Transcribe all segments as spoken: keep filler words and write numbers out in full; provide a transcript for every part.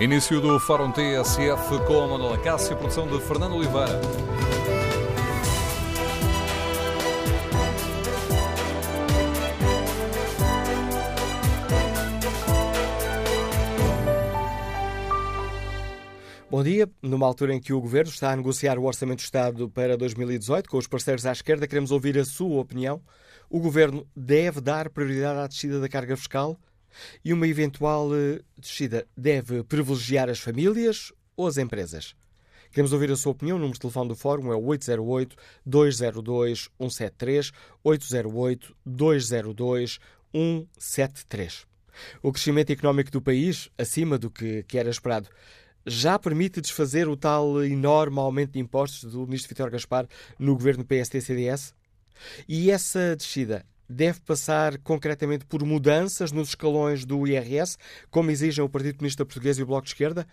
Início do Fórum T S F com a Manuela Cássia, produção de Fernando Oliveira. Bom dia. Numa altura em que o Governo está a negociar o Orçamento de Estado para dois mil e dezoito com os parceiros à esquerda, queremos ouvir a sua opinião. O Governo deve dar prioridade à descida da carga fiscal e uma eventual descida deve privilegiar as famílias ou as empresas? Queremos ouvir a sua opinião. O número de telefone do Fórum é o oito zero oito, dois zero dois, um sete três, oito zero oito, dois zero dois, um sete três. O crescimento económico do país, acima do que era esperado, já permite desfazer o tal enorme aumento de impostos do ministro Vitor Gaspar no governo P S D C D S? E essa descida deve passar concretamente por mudanças nos escalões do I R S, como exigem o Partido Comunista Português e o Bloco de Esquerda?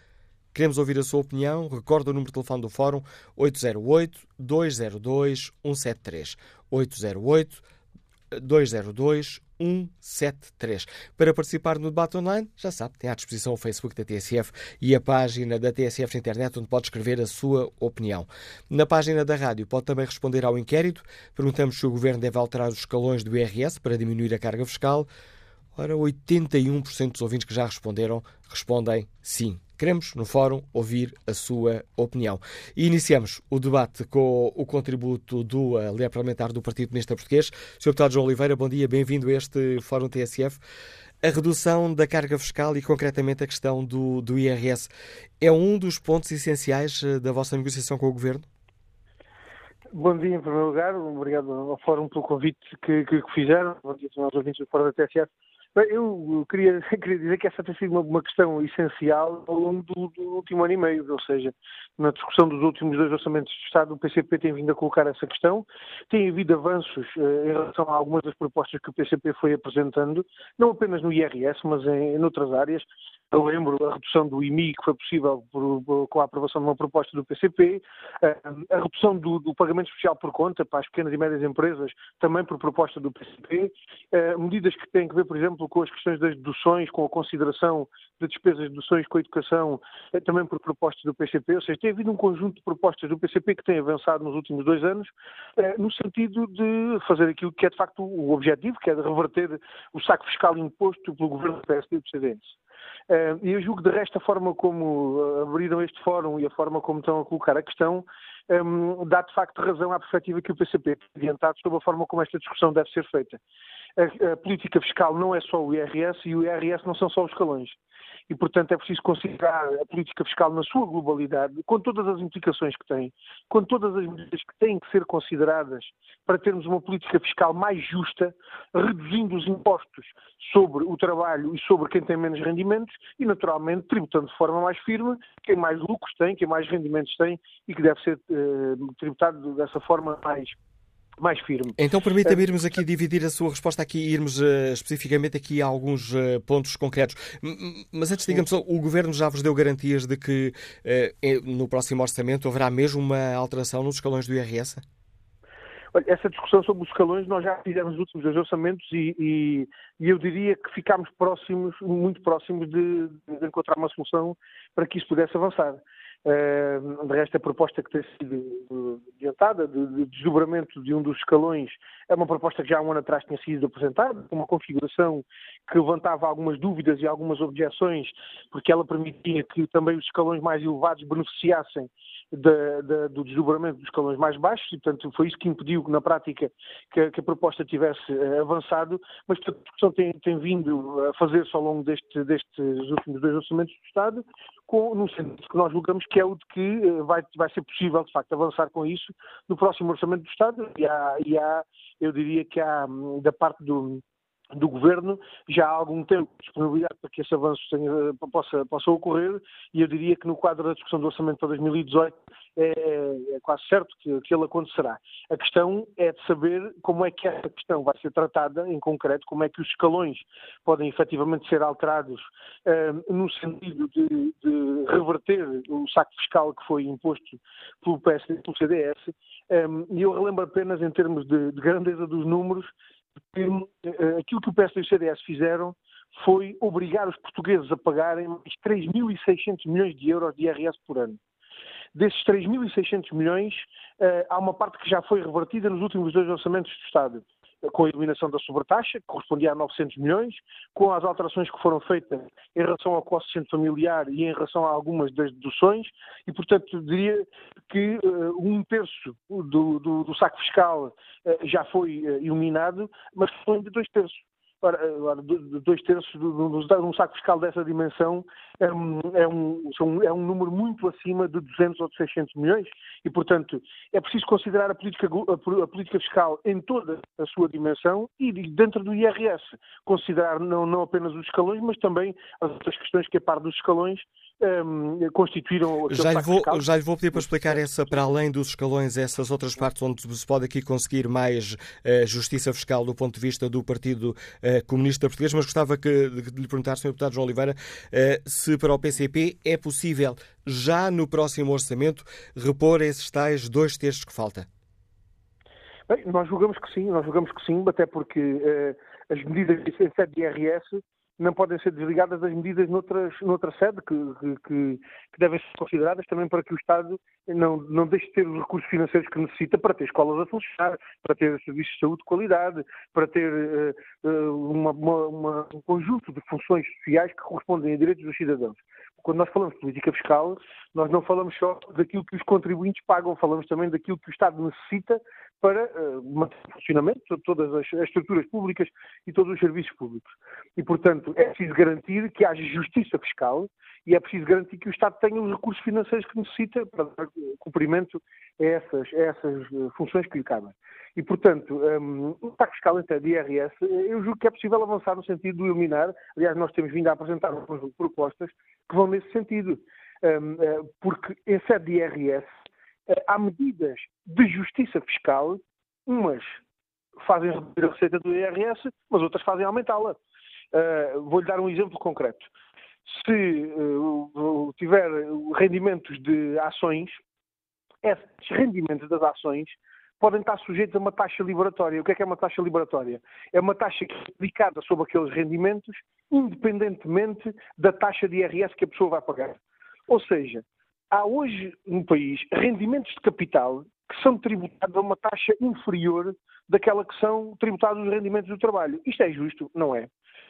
Queremos ouvir a sua opinião. Recorda o número de telefone do Fórum, oito zero oito, dois zero dois, um sete três. oito zero oito, dois zero dois, um sete três. Para participar no debate online, já sabe, tem à disposição o Facebook da T S F e a página da T S F na internet, onde pode escrever a sua opinião. Na página da rádio pode também responder ao inquérito. Perguntamos se o Governo deve alterar os escalões do I R S para diminuir a carga fiscal. Ora, oitenta e um por cento dos ouvintes que já responderam, respondem sim. Queremos, no Fórum, ouvir a sua opinião. E iniciamos o debate com o contributo do líder parlamentar do Partido Comunista Português, senhor deputado João Oliveira. Bom dia, bem-vindo a este Fórum T S F. A redução da carga fiscal e, concretamente, a questão do, do I R S é um dos pontos essenciais da vossa negociação com o Governo? Bom dia, em primeiro lugar. Obrigado ao Fórum pelo convite que, que, que fizeram. Bom dia aos ouvintes do Fórum da T S F. Eu queria, queria dizer que essa tem sido uma, uma questão essencial ao longo do, do último ano e meio, ou seja, na discussão dos últimos dois orçamentos de Estado, o P C P tem vindo a colocar essa questão. Tem havido avanços eh, em relação a algumas das propostas que o P C P foi apresentando, não apenas no I R S, mas em, em outras áreas. Eu lembro a redução do I M I que foi possível por, por, com a aprovação de uma proposta do P C P, a, a redução do, do pagamento especial por conta para as pequenas e médias empresas, também por proposta do P C P, a, medidas que têm que ver, por exemplo, com as questões das deduções, com a consideração de despesas de deduções com a educação, a, também por proposta do P C P. Ou seja, tem havido um conjunto de propostas do P C P que tem avançado nos últimos dois anos, a, no sentido de fazer aquilo que é de facto o objetivo, que é de reverter o saco fiscal imposto pelo governo do P S D e do C D S. E eu julgo que, de resto, a forma como abriram este fórum e a forma como estão a colocar a questão um, dá, de facto, razão à perspectiva que o P C P tem adiantado sobre a forma como esta discussão deve ser feita. A, a política fiscal não é só o I R S e o I R S não são só os escalões. E, portanto, é preciso considerar a política fiscal na sua globalidade, com todas as implicações que tem, com todas as medidas que têm que ser consideradas para termos uma política fiscal mais justa, reduzindo os impostos sobre o trabalho e sobre quem tem menos rendimentos e, naturalmente, tributando de forma mais firme quem mais lucros tem, quem mais rendimentos tem e que deve ser eh, tributado dessa forma mais mais firme. Então permita-me irmos aqui dividir a sua resposta aqui e irmos uh, especificamente aqui a alguns uh, pontos concretos. Mas antes, digamos só, o Governo já vos deu garantias de que uh, no próximo orçamento haverá mesmo uma alteração nos escalões do I R S? Olha, essa discussão sobre os escalões nós já fizemos nos últimos dois orçamentos e, e, e eu diria que ficámos próximos, muito próximos de, de encontrar uma solução para que isso pudesse avançar. Uh, de resto, a proposta que tem sido adiantada, de, de desdobramento de um dos escalões, é uma proposta que já há um ano atrás tinha sido apresentada, com uma configuração que levantava algumas dúvidas e algumas objeções, porque ela permitia que também os escalões mais elevados beneficiassem da, da, do desdobramento dos escalões mais baixos, e portanto foi isso que impediu que na prática que, que a proposta tivesse uh, avançado, mas a discussão tem, tem vindo a fazer-se ao longo deste, destes últimos dois orçamentos do Estado, com, no sentido que nós julgamos que é o de que vai, vai ser possível, de facto, avançar com isso no próximo orçamento do Estado e há, e há eu diria que há, da parte do, do Governo, já há algum tempo de disponibilidade para que esse avanço tenha, possa, possa ocorrer e eu diria que no quadro da discussão do orçamento para dois mil e dezoito é, é quase certo que, que ele acontecerá. A questão é de saber como é que essa questão vai ser tratada em concreto, como é que os escalões podem efetivamente ser alterados um, no sentido de, de reverter o saco fiscal que foi imposto pelo P S D, pelo C D S, um, e eu relembro apenas em termos de, de grandeza dos números, aquilo que o P S D e o C D S fizeram foi obrigar os portugueses a pagarem mais três mil e seiscentos milhões de euros de I R S por ano. Desses três mil e seiscentos milhões, há uma parte que já foi revertida nos últimos dois orçamentos do Estado, com a eliminação da sobretaxa, que correspondia a novecentos milhões, com as alterações que foram feitas em relação ao quociente familiar e em relação a algumas das deduções, e, portanto, diria que uh, um terço do, do, do saco fiscal uh, já foi uh, eliminado, mas são ainda dois terços. Ora, ora, dois terços de um saco fiscal dessa dimensão é um, é, um, é um número muito acima de duzentos ou de seiscentos milhões e, portanto, é preciso considerar a política, a política fiscal em toda a sua dimensão e, dentro do I R S, considerar não, não apenas os escalões, mas também as outras questões que, a par dos escalões, um, constituíram o já, lhe vou, já lhe vou pedir para explicar essa, para além dos escalões, essas outras partes onde se pode aqui conseguir mais uh, justiça fiscal do ponto de vista do Partido uh, Comunista Português, mas gostava que, de, de lhe perguntar, senhor Deputado João Oliveira, uh, se para o P C P é possível, já no próximo orçamento, repor esses tais dois terços que falta. Bem, nós julgamos que sim, nós julgamos que sim, até porque uh, as medidas em sede de I R S não podem ser desligadas das medidas noutras, noutra sede, que, que, que devem ser consideradas também para que o Estado não, não deixe de ter os recursos financeiros que necessita para ter escolas a funcionar, para ter serviços de saúde de qualidade, para ter uh, uh, uma, uma, uma, um conjunto de funções sociais que correspondem a direitos dos cidadãos. Quando nós falamos de política fiscal, nós não falamos só daquilo que os contribuintes pagam, falamos também daquilo que o Estado necessita para uh, manter o funcionamento de todas as, as estruturas públicas e todos os serviços públicos. E, portanto, é preciso garantir que haja justiça fiscal e é preciso garantir que o Estado tenha os recursos financeiros que necessita para dar cumprimento a essas, a essas funções que lhe cabem. E, portanto, um, o tax fiscal até de I R S, eu julgo que é possível avançar no sentido de eliminar, aliás, nós temos vindo a apresentar um conjunto de propostas que vão nesse sentido, um, porque em sede de I R S há medidas de justiça fiscal, umas fazem reduzir a receita do I R S, mas outras fazem aumentá-la. Uh, vou-lhe dar um exemplo concreto. Se uh, tiver rendimentos de ações, esses rendimentos das ações podem estar sujeitos a uma taxa liberatória. O que é que é uma taxa liberatória? É uma taxa que é aplicada sobre aqueles rendimentos, independentemente da taxa de I R S que a pessoa vai pagar. Ou seja, há hoje no país rendimentos de capital que são tributados a uma taxa inferior daquela que são tributados os rendimentos do trabalho. Isto é justo? Não é.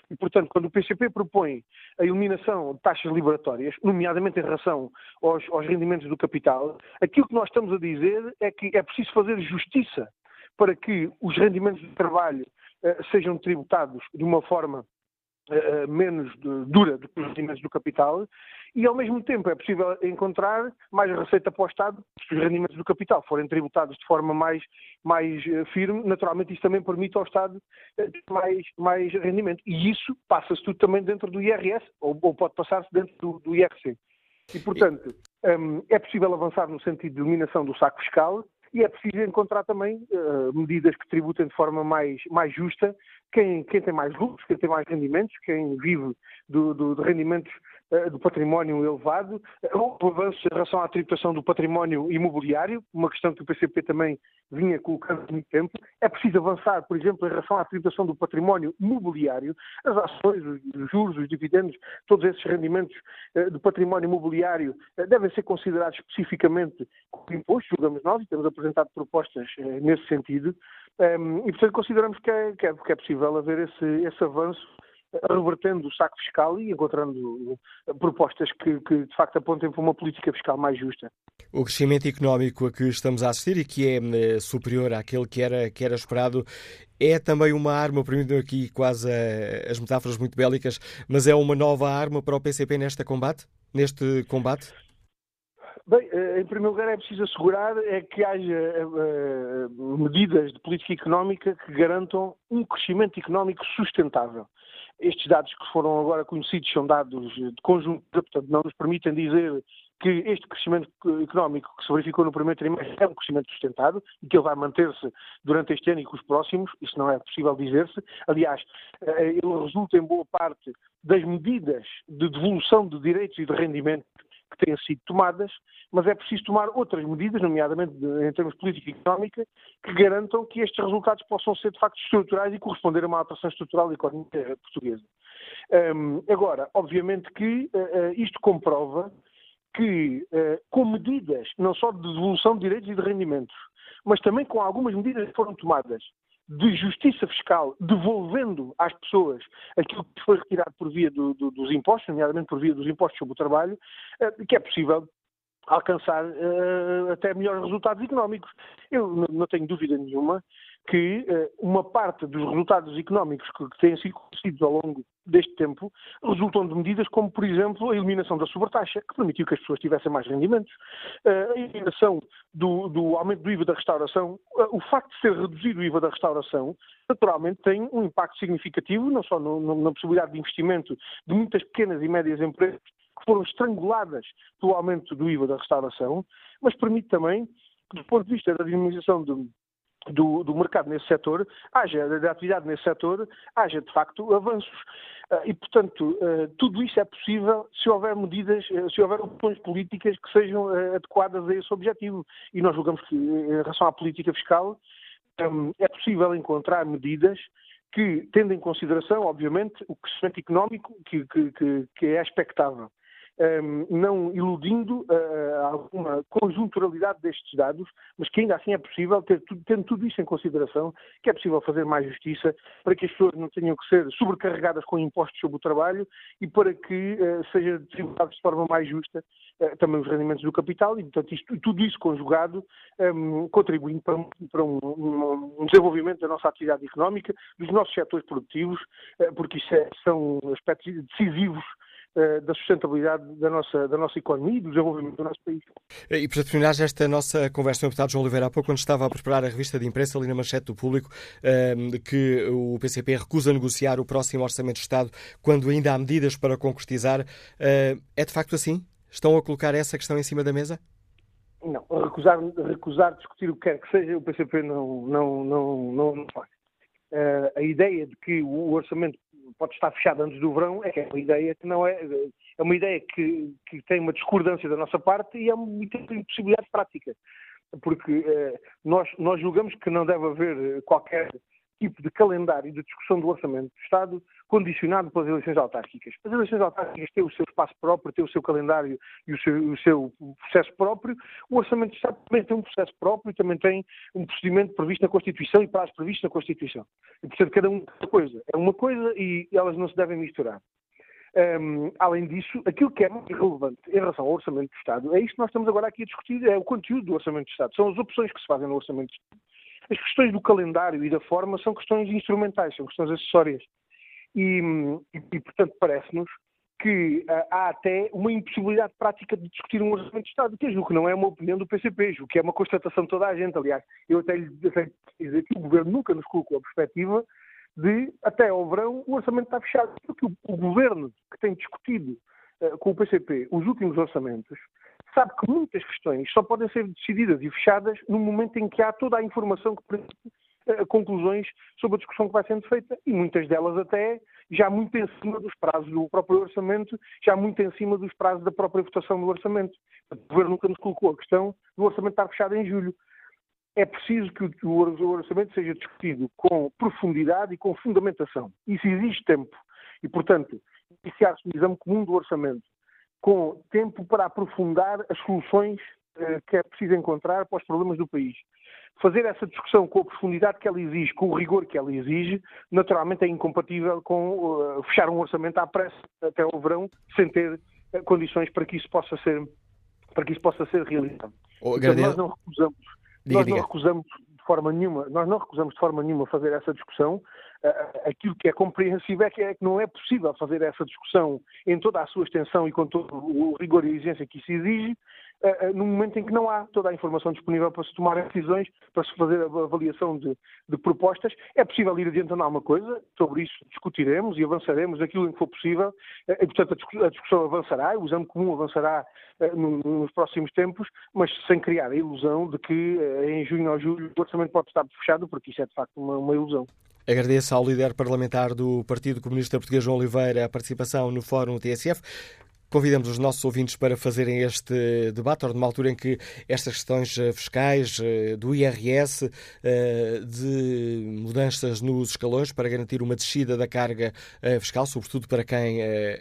E, portanto, quando o P C P propõe a eliminação de taxas liberatórias, nomeadamente em relação aos, aos rendimentos do capital, aquilo que nós estamos a dizer é que é preciso fazer justiça para que os rendimentos do trabalho eh, sejam tributados de uma forma menos dura do que os rendimentos do capital e, ao mesmo tempo, é possível encontrar mais receita para o Estado se os rendimentos do capital forem tributados de forma mais, mais firme. Naturalmente, isso também permite ao Estado mais, mais rendimento. E isso passa-se tudo também dentro do I R S ou, ou pode passar-se dentro do, do I R C. E, portanto, é possível avançar no sentido de eliminação do saco fiscal e é preciso encontrar também uh, medidas que tributem de forma mais, mais justa quem, quem tem mais lucros, quem tem mais rendimentos, quem vive do, do, de rendimentos uh, do património elevado, ou uh, avanço em relação à tributação do património imobiliário, uma questão que o P C P também vinha colocando há muito tempo. É preciso avançar, por exemplo, em relação à tributação do património imobiliário, as ações, os juros, os dividendos, todos esses rendimentos uh, do património imobiliário uh, devem ser considerados especificamente como imposto, julgamos nós, e temos apresentado propostas uh, nesse sentido, um, e portanto consideramos que é, que é, que é possível haver esse, esse avanço uh, revertendo o saco fiscal e encontrando uh, propostas que, que de facto apontem para uma política fiscal mais justa. O crescimento económico a que estamos a assistir e que é superior àquele que era, que era esperado é também uma arma, permitindo aqui quase a, as metáforas muito bélicas, mas é uma nova arma para o P C P neste combate? Neste combate? Bem, em primeiro lugar é preciso assegurar é que haja uh, medidas de política económica que garantam um crescimento económico sustentável. Estes dados que foram agora conhecidos são dados de conjuntura, portanto não nos permitem dizer que este crescimento económico que se verificou no primeiro trimestre é um crescimento sustentado e que ele vai manter-se durante este ano e com os próximos, isso não é possível dizer-se. Aliás, ele resulta em boa parte das medidas de devolução de direitos e de rendimento que têm sido tomadas, mas é preciso tomar outras medidas, nomeadamente em termos de política económica, que garantam que estes resultados possam ser de facto estruturais e corresponder a uma alteração estrutural da economia portuguesa. Um, agora, obviamente que uh, isto comprova que, uh, com medidas não só de devolução de direitos e de rendimentos, mas também com algumas medidas que foram tomadas de justiça fiscal, devolvendo às pessoas aquilo que foi retirado por via do, do, dos impostos, nomeadamente por via dos impostos sobre o trabalho, que é possível alcançar uh, até melhores resultados económicos. Eu não tenho dúvida nenhuma que uh, uma parte dos resultados económicos que, que têm sido conhecidos ao longo deste tempo resultam de medidas como, por exemplo, a eliminação da sobretaxa, que permitiu que as pessoas tivessem mais rendimentos, uh, a eliminação do, do aumento do I V A da restauração. Uh, o facto de ser reduzido o I V A da restauração, naturalmente, tem um impacto significativo, não só no, no, na possibilidade de investimento de muitas pequenas e médias empresas que foram estranguladas pelo aumento do I V A da restauração, mas permite também que, do ponto de vista da dinamização de Do, do mercado nesse setor, haja, da atividade nesse setor, haja de facto avanços. E, portanto, tudo isso é possível se houver medidas, se houver opções políticas que sejam adequadas a esse objetivo. E nós julgamos que, em relação à política fiscal, é possível encontrar medidas que, tendo em consideração, obviamente, o crescimento económico que, que, que, que é expectável, Um, não iludindo uh, alguma conjunturalidade destes dados, mas que ainda assim é possível, ter tudo, tendo tudo isso em consideração, que é possível fazer mais justiça para que as pessoas não tenham que ser sobrecarregadas com impostos sobre o trabalho e para que uh, seja tributado de forma mais justa uh, também os rendimentos do capital e, portanto, isto, tudo isso conjugado, um, contribuindo para, para um, um desenvolvimento da nossa atividade económica, dos nossos setores produtivos, uh, porque isso é, são aspectos decisivos da sustentabilidade da nossa, da nossa economia e do desenvolvimento do nosso país. E para terminar esta nossa conversa, senhor Deputado João Oliveira, há pouco, quando estava a preparar a revista de imprensa, ali na manchete do Público, que o P C P recusa negociar o próximo Orçamento de Estado quando ainda há medidas para concretizar. É de facto assim? Estão a colocar essa questão em cima da mesa? Não. Recusar, recusar discutir o que quer que seja, o P C P não, não, não, não, não faz. A ideia de que o Orçamento pode estar fechado antes do verão, é uma ideia que não é, é uma ideia que, que tem uma discordância da nossa parte e é muita impossibilidade prática, porque eh, nós, nós julgamos que não deve haver qualquer tipo de calendário de discussão do Orçamento do Estado condicionado pelas eleições autárquicas. As eleições autárquicas têm o seu espaço próprio, têm o seu calendário e o seu, o seu processo próprio. O Orçamento do Estado também tem um processo próprio e também tem um procedimento previsto na Constituição e prazo previsto na Constituição. E, portanto, cada uma coisa é uma coisa e elas não se devem misturar. Um, além disso, aquilo que é muito relevante em relação ao Orçamento do Estado é isto que nós estamos agora aqui a discutir, é o conteúdo do Orçamento do Estado, são as opções que se fazem no Orçamento do Estado. As questões do calendário e da forma são questões instrumentais, são questões acessórias. E, e portanto, parece-nos que ah, há até uma impossibilidade prática de discutir um orçamento de Estado, que é o que não é uma opinião do P C P, o que é uma constatação de toda a gente. Aliás, eu até lhe dizer que o Governo nunca nos colocou a perspectiva de, até ao verão, o orçamento está fechado. Porque o, o Governo que tem discutido ah, com o P C P os últimos orçamentos sabe que muitas questões só podem ser decididas e fechadas no momento em que há toda a informação que permite uh, conclusões sobre a discussão que vai sendo feita, e muitas delas até já muito em cima dos prazos do próprio orçamento, já muito em cima dos prazos da própria votação do orçamento. O Governo nunca nos colocou a questão do orçamento estar fechado em julho. É preciso que o orçamento seja discutido com profundidade e com fundamentação. Isso exige tempo. E, portanto, iniciar-se um exame comum do orçamento com tempo para aprofundar as soluções eh, que é preciso encontrar para os problemas do país. Fazer essa discussão com a profundidade que ela exige, com o rigor que ela exige, naturalmente é incompatível com uh, fechar um orçamento à pressa até ao verão, sem ter uh, condições para que isso possa ser, para que isso possa ser realizado. Oh, então, nós não recusamos, diga, nós diga. não recusamos de forma nenhuma, nós não recusamos de forma nenhuma fazer essa discussão. Aquilo que é compreensível é que, é que não é possível fazer essa discussão em toda a sua extensão e com todo o rigor e exigência que isso exige, uh, uh, no momento em que não há toda a informação disponível para se tomar decisões, para se fazer a avaliação de, de propostas. É possível ir adiantando alguma coisa, sobre isso discutiremos e avançaremos aquilo em que for possível, uh, e portanto a, discuss- a discussão avançará, o exame comum avançará uh, no, nos próximos tempos, mas sem criar a ilusão de que uh, em junho ou julho o orçamento pode estar fechado, porque isso é de facto uma, uma ilusão. Agradeço ao líder parlamentar do Partido Comunista Português, João Oliveira, a participação no Fórum T S F. convidamos os nossos ouvintes para fazerem este debate, ou numa altura em que estas questões fiscais, do I R S, de mudanças nos escalões para garantir uma descida da carga fiscal, sobretudo para quem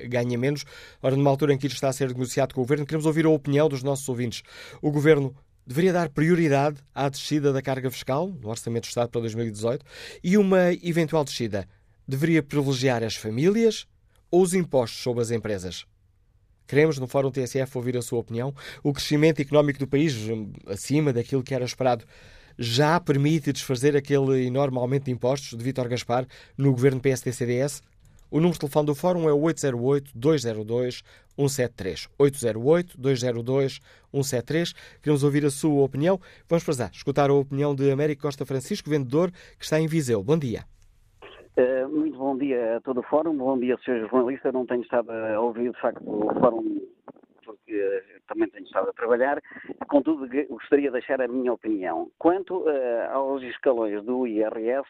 ganha menos, ora, numa altura em que isto está a ser negociado com o Governo, queremos ouvir a opinião dos nossos ouvintes. O Governo deveria dar prioridade à descida da carga fiscal no Orçamento do Estado para dois mil e dezoito, e uma eventual descida deveria privilegiar as famílias ou os impostos sobre as empresas? Queremos, no Fórum T S F, ouvir a sua opinião. O crescimento económico do país, acima daquilo que era esperado, já permite desfazer aquele enorme aumento de impostos de Vitor Gaspar no governo P S D C D S? O número de telefone do Fórum é o oito zero oito, dois zero dois, um sete três. oito zero oito, dois zero dois, um sete três. Queremos ouvir a sua opinião. Vamos para já escutar a opinião de Américo Costa Francisco, vendedor, que está em Viseu. Bom dia. Uh, muito bom dia a todo o Fórum, bom dia, senhor jornalista. Não tenho estado a ouvir, de facto, o Fórum, porque uh, também tenho estado a trabalhar. Contudo, gostaria de deixar a minha opinião. Quanto uh, aos escalões do I R S,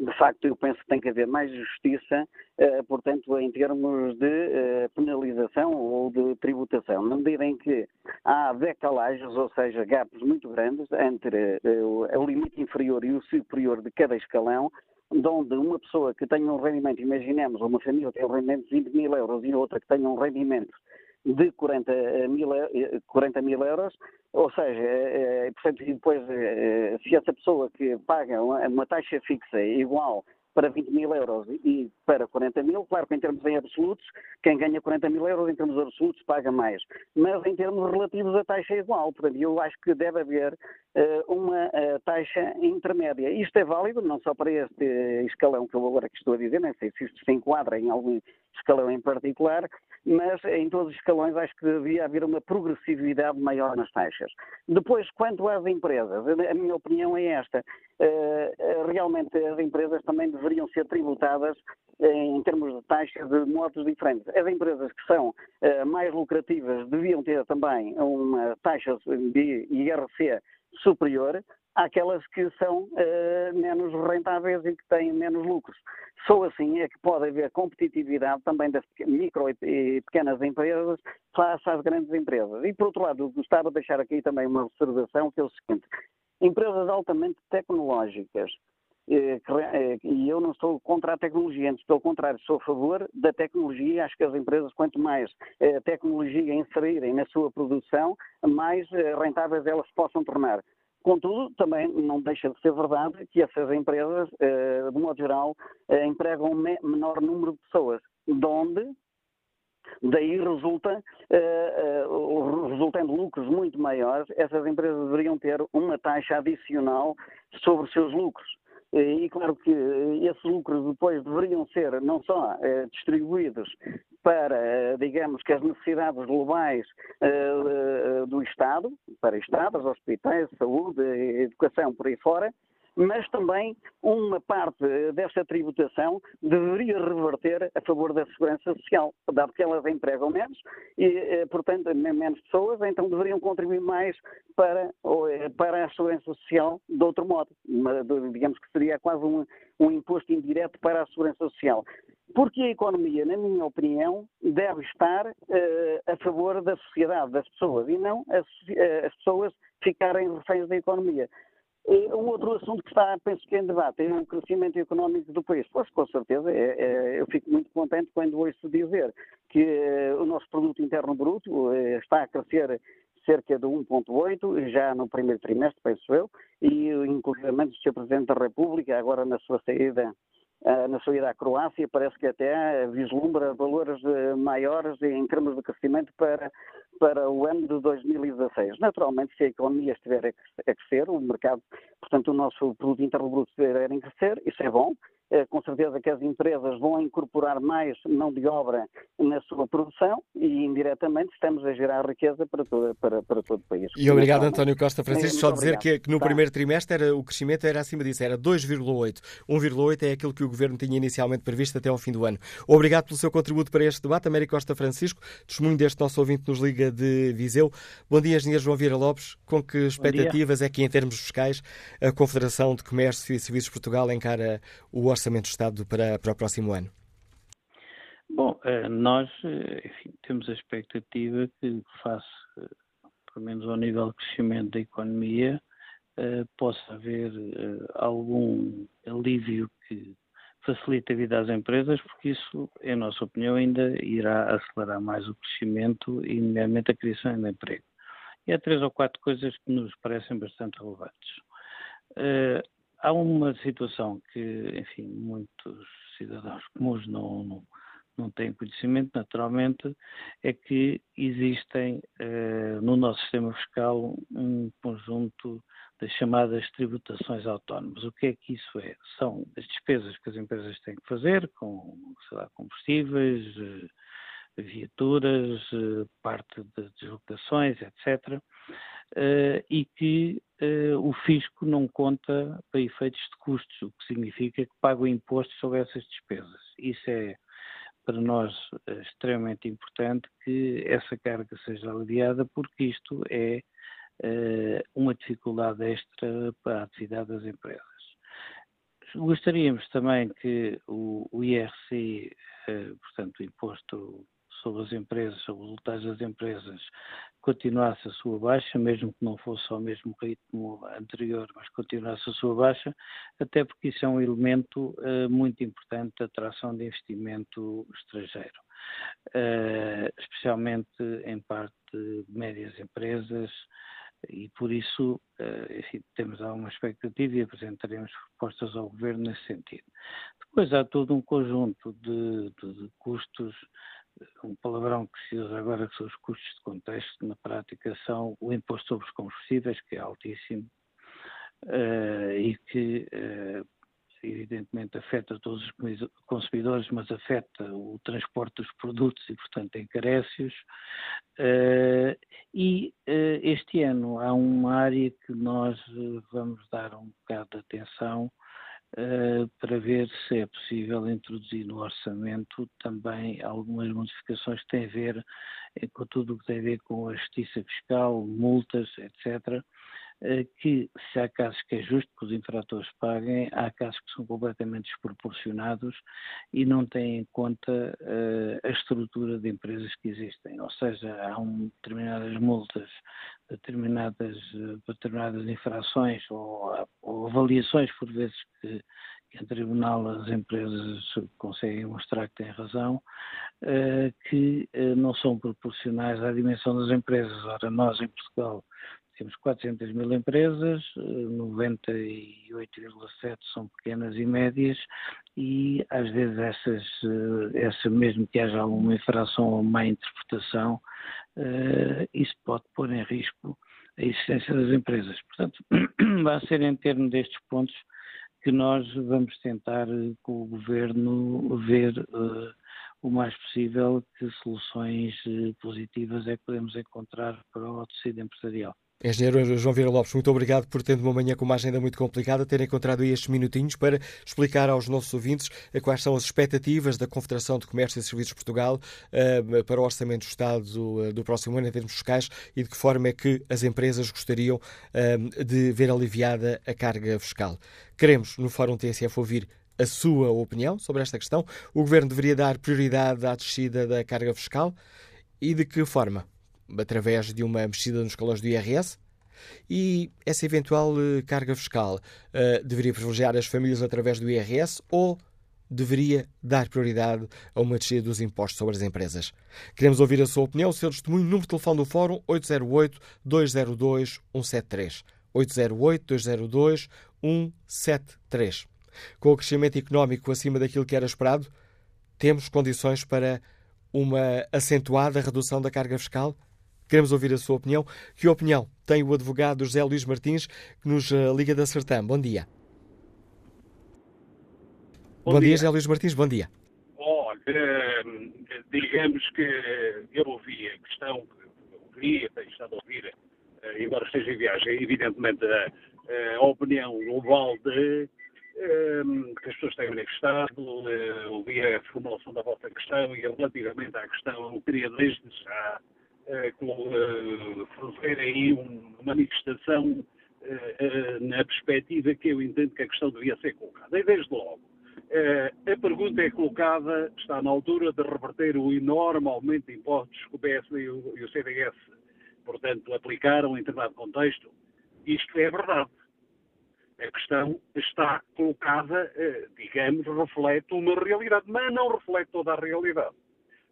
de facto, eu penso que tem que haver mais justiça, uh, portanto, em termos de uh, penalização ou de tributação, na medida em que há decalagens, ou seja, gaps muito grandes entre uh, o limite inferior e o superior de cada escalão, de onde uma pessoa que tenha um rendimento, imaginemos, uma família que tem um rendimento de vinte mil euros e outra que tenha um rendimento de quarenta mil euros, ou seja, é, portanto, e depois, é, se essa pessoa que paga uma, uma taxa fixa igual para vinte mil euros e para quarenta mil, claro que em termos em absolutos, quem ganha quarenta mil euros em termos absolutos paga mais, mas em termos relativos a taxa é igual, portanto eu acho que deve haver uh, uma uh, taxa intermédia. Isto é válido não só para este escalão que eu agora que estou a dizer, nem sei se isto se enquadra em algum escalão em particular, mas em todos os escalões acho que devia haver uma progressividade maior nas taxas. Depois, quanto às empresas, a minha opinião é esta. Uh, realmente as empresas também deveriam ser tributadas uh, em termos de taxas de modos diferentes. As empresas que são uh, mais lucrativas deviam ter também uma taxa de I R C superior àquelas que são uh, menos rentáveis e que têm menos lucros. Só assim é que pode haver competitividade também das micro e pequenas empresas face às grandes empresas. E por outro lado, gostava de deixar aqui também uma observação que é o seguinte. Empresas altamente tecnológicas, e eu não sou contra a tecnologia, antes pelo contrário, sou a favor da tecnologia. Acho que as empresas, quanto mais tecnologia inserirem na sua produção, mais rentáveis elas possam tornar. Contudo, também não deixa de ser verdade que essas empresas, de modo geral, empregam um menor número de pessoas, de onde... Daí resulta, uh, uh, resultando lucros muito maiores, essas empresas deveriam ter uma taxa adicional sobre os seus lucros. E, e claro que esses lucros depois deveriam ser não só uh, distribuídos para, uh, digamos, que as necessidades globais uh, uh, do Estado, para Estados, hospitais, saúde, educação, por aí fora, mas também uma parte desta tributação deveria reverter a favor da segurança social, dado que elas empregam menos e, portanto, menos pessoas, então deveriam contribuir mais para, para a segurança social de outro modo. Digamos que seria quase um, um imposto indireto para a segurança social. Porque a economia, na minha opinião, deve estar eh, a favor da sociedade, das pessoas, e não as, as pessoas ficarem reféns da economia. Um outro assunto que está, penso que em debate, é o crescimento económico do país. Pois, com certeza, é, é, eu fico muito contente quando ouço dizer que é, o nosso produto interno bruto é, está a crescer cerca de um vírgula oito, já no primeiro trimestre, penso eu, e inclusive o senhor Presidente da República, agora na sua saída, na sua ida à Croácia, parece que até vislumbra valores maiores em termos de crescimento para, para o ano de dois mil e dezasseis. Naturalmente, se a economia estiver a crescer, o mercado, portanto, o nosso produto interno bruto estiver a crescer, isso é bom. Com certeza que as empresas vão incorporar mais mão de obra na sua produção e, indiretamente, estamos a gerar riqueza para todo, para, para todo o país. E obrigado, António Costa Francisco. Só dizer que, que no tá. primeiro trimestre era, o crescimento era acima disso, era dois vírgula oito. um vírgula oito é aquilo que o Governo tinha inicialmente previsto até ao fim do ano. Obrigado pelo seu contributo para este debate, Américo Costa Francisco, testemunho deste nosso ouvinte nos liga de Viseu. Bom dia, engenheiro João Vieira Lopes. Com que expectativas é que, em termos fiscais, a Confederação de Comércio e Serviços de Portugal encara o Orçamento do Estado para, para o próximo ano? Bom, nós, enfim, temos a expectativa que, face, pelo menos ao nível de crescimento da economia, possa haver algum alívio que facilite a vida às empresas, porque isso, em nossa opinião, ainda irá acelerar mais o crescimento e, nomeadamente, a criação de emprego. E há três ou quatro coisas que nos parecem bastante relevantes. Há uma situação que, enfim, muitos cidadãos comuns não, não, não têm conhecimento, naturalmente, é que existem eh, no nosso sistema fiscal um conjunto das chamadas tributações autónomas. O que é que isso é? São as despesas que as empresas têm que fazer com, sei lá, combustíveis, viaturas, parte de deslocações, etcétera, e que o fisco não conta para efeitos de custos, o que significa que paga o imposto sobre essas despesas. Isso é, para nós, extremamente importante que essa carga seja aliviada, porque isto é uma dificuldade extra para a atividade das empresas. Gostaríamos também que o I R C, portanto, o Imposto sobre as Empresas, sobre os resultados das empresas, continuasse a sua baixa, mesmo que não fosse ao mesmo ritmo anterior, mas continuasse a sua baixa, até porque isso é um elemento uh, muito importante da atração de investimento estrangeiro, uh, especialmente em parte de médias empresas, e por isso uh, enfim, temos alguma expectativa e apresentaremos propostas ao Governo nesse sentido. Depois há todo um conjunto de, de, de custos, um palavrão que se usa agora, que são os custos de contexto. Na prática são o imposto sobre os combustíveis, que é altíssimo uh, e que uh, evidentemente afeta todos os consumidores, mas afeta o transporte dos produtos e, portanto, encarece-os. Uh, e uh, este ano há uma área que nós vamos dar um bocado de atenção, Uh, para ver se é possível introduzir no orçamento também algumas modificações que têm a ver com tudo o que tem a ver com a justiça fiscal, multas, etcétera, uh, que se há casos que é justo que os infratores paguem, há casos que são completamente desproporcionados e não têm em conta uh, a estrutura de empresas que existem, ou seja, há um, determinadas multas, determinadas, determinadas infrações ou, ou avaliações por vezes que que em tribunal as empresas conseguem mostrar que têm razão, que não são proporcionais à dimensão das empresas. Ora, nós em Portugal temos quatrocentas mil empresas, noventa e oito vírgula sete por cento são pequenas e médias, e às vezes essas, essa, mesmo que haja alguma infração ou má interpretação, isso pode pôr em risco a existência das empresas. Portanto, vai ser em termos destes pontos que nós vamos tentar com o Governo ver uh, o mais possível que soluções uh, positivas é que podemos encontrar para o tecido empresarial. Engenheiro João Vieira Lopes, muito obrigado por, tendo uma manhã com uma agenda muito complicada, ter encontrado aí estes minutinhos para explicar aos nossos ouvintes quais são as expectativas da Confederação de Comércio e Serviços de Portugal uh, para o Orçamento do Estado do próximo ano em termos fiscais e de que forma é que as empresas gostariam uh, de ver aliviada a carga fiscal. Queremos, no Fórum T S F, ouvir a sua opinião sobre esta questão. O Governo deveria dar prioridade à descida da carga fiscal e de que forma? Através de uma mexida nos escalões do I R S, e essa eventual uh, carga fiscal uh, deveria privilegiar as famílias através do I R S ou deveria dar prioridade a uma descida dos impostos sobre as empresas? Queremos ouvir a sua opinião, o seu testemunho, número de telefone do Fórum oito zero oito, dois zero dois, um sete três. oito zero oito, dois zero dois, um sete três. Com o crescimento económico acima daquilo que era esperado, temos condições para uma acentuada redução da carga fiscal? Queremos ouvir a sua opinião. Que opinião tem o advogado José Luís Martins, que nos liga da Sertã? Bom dia. Bom, bom dia. dia, José Luís Martins. Bom dia. Olha, digamos que eu ouvi a questão, ouvi, tenho estado a ouvir, embora esteja em viagem, evidentemente, a, a opinião global de que as pessoas têm manifestado, ouvi a formulação da vossa questão e relativamente à questão, eu queria desde já fazer aí uma manifestação na perspectiva que eu entendo que a questão devia ser colocada. E desde logo, A pergunta é colocada, está na altura de reverter o enorme aumento de impostos que o P S D e o C D S, portanto, aplicaram em determinado contexto. Isto é verdade. A questão está colocada, digamos, reflete uma realidade, mas não reflete toda a realidade.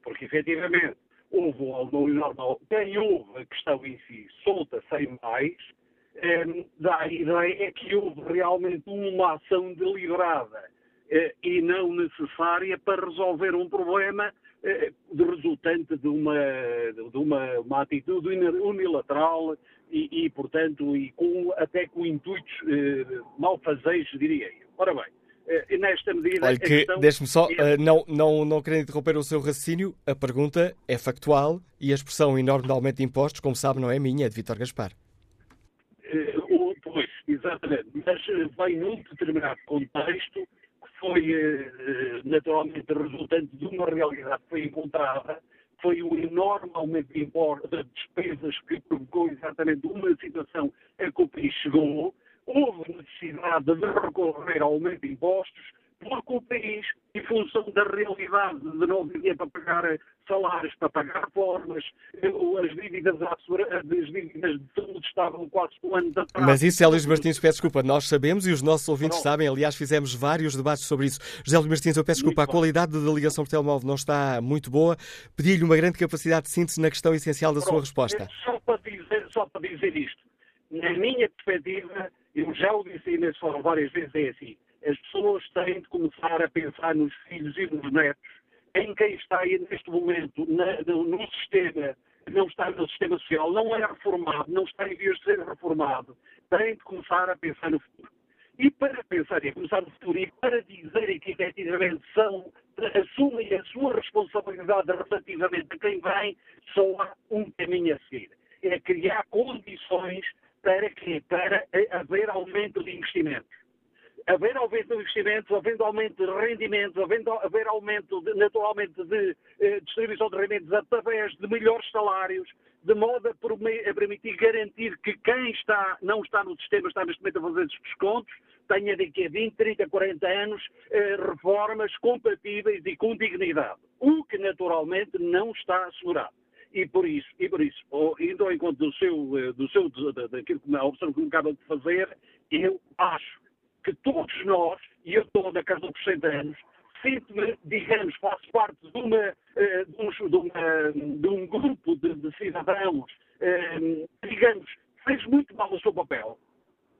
Porque, efetivamente, houve um enorme... Quem houve a questão em si solta sem mais, dá a ideia que houve realmente uma ação deliberada e não necessária para resolver um problema resultante de uma, de uma, uma atitude unilateral e, e portanto, e com, até com intuitos eh, malfazejos, diria eu. Ora bem, eh, nesta medida... Olha que, deixe-me só, é... uh, não, não, não querendo interromper o seu raciocínio, a pergunta é factual e a expressão enorme de aumento de impostos, como sabe, não é minha, é de Vitor Gaspar. Uh, pois, exatamente, mas vem num determinado contexto foi naturalmente resultante de uma realidade que foi encontrada, foi um enorme aumento de despesas que provocou exatamente uma situação a que o país chegou, houve necessidade de recorrer ao aumento de impostos, porque o país, em função da realidade de não viver para pagar salários, para pagar reformas, as dívidas, as dívidas de saúde estavam quase um ano atrás. Mas isso, José Luís Martins, peço desculpa, nós sabemos e os nossos ouvintes não. sabem, aliás, fizemos vários debates sobre isso. José Luís Martins, eu peço desculpa, muito a qualidade bom. da ligação por telemóvel não está muito boa, pedi-lhe uma grande capacidade de síntese na questão essencial da Pronto. sua resposta. Só para dizer, só para dizer isto, na minha perspectiva, eu já o disse nesse fórum várias vezes, é assim, as pessoas têm de começar a pensar nos filhos e nos netos, em quem está aí neste momento na, no, no sistema, não está no sistema social, não é reformado, não está em vias de ser reformado, têm de começar a pensar no futuro. E para pensar e começar no futuro, e para dizerem que efetivamente são, assumem a sua responsabilidade relativamente a quem vem, só há um caminho a seguir. É criar condições para que, para haver aumento de investimentos. Haver aumento de investimentos, havendo aumento de rendimentos, havendo, haver aumento de, naturalmente de eh, distribuição de rendimentos através de melhores salários, de modo a, perme, a permitir garantir que quem está, não está no sistema, está neste momento a fazer descontos, tenha daqui a vinte, trinta, quarenta anos eh, reformas compatíveis e com dignidade, o que naturalmente não está assegurado. E por isso, e por isso, oh, indo ao encontro do seu, do seu, daquilo que a opção que me acaba de fazer, eu acho que todos nós, e eu estou na casa dos sessenta anos, sinto-me, digamos, faço parte de, uma, de, um, de, uma, de um grupo de, de cidadãos, digamos, fez muito mal o seu papel.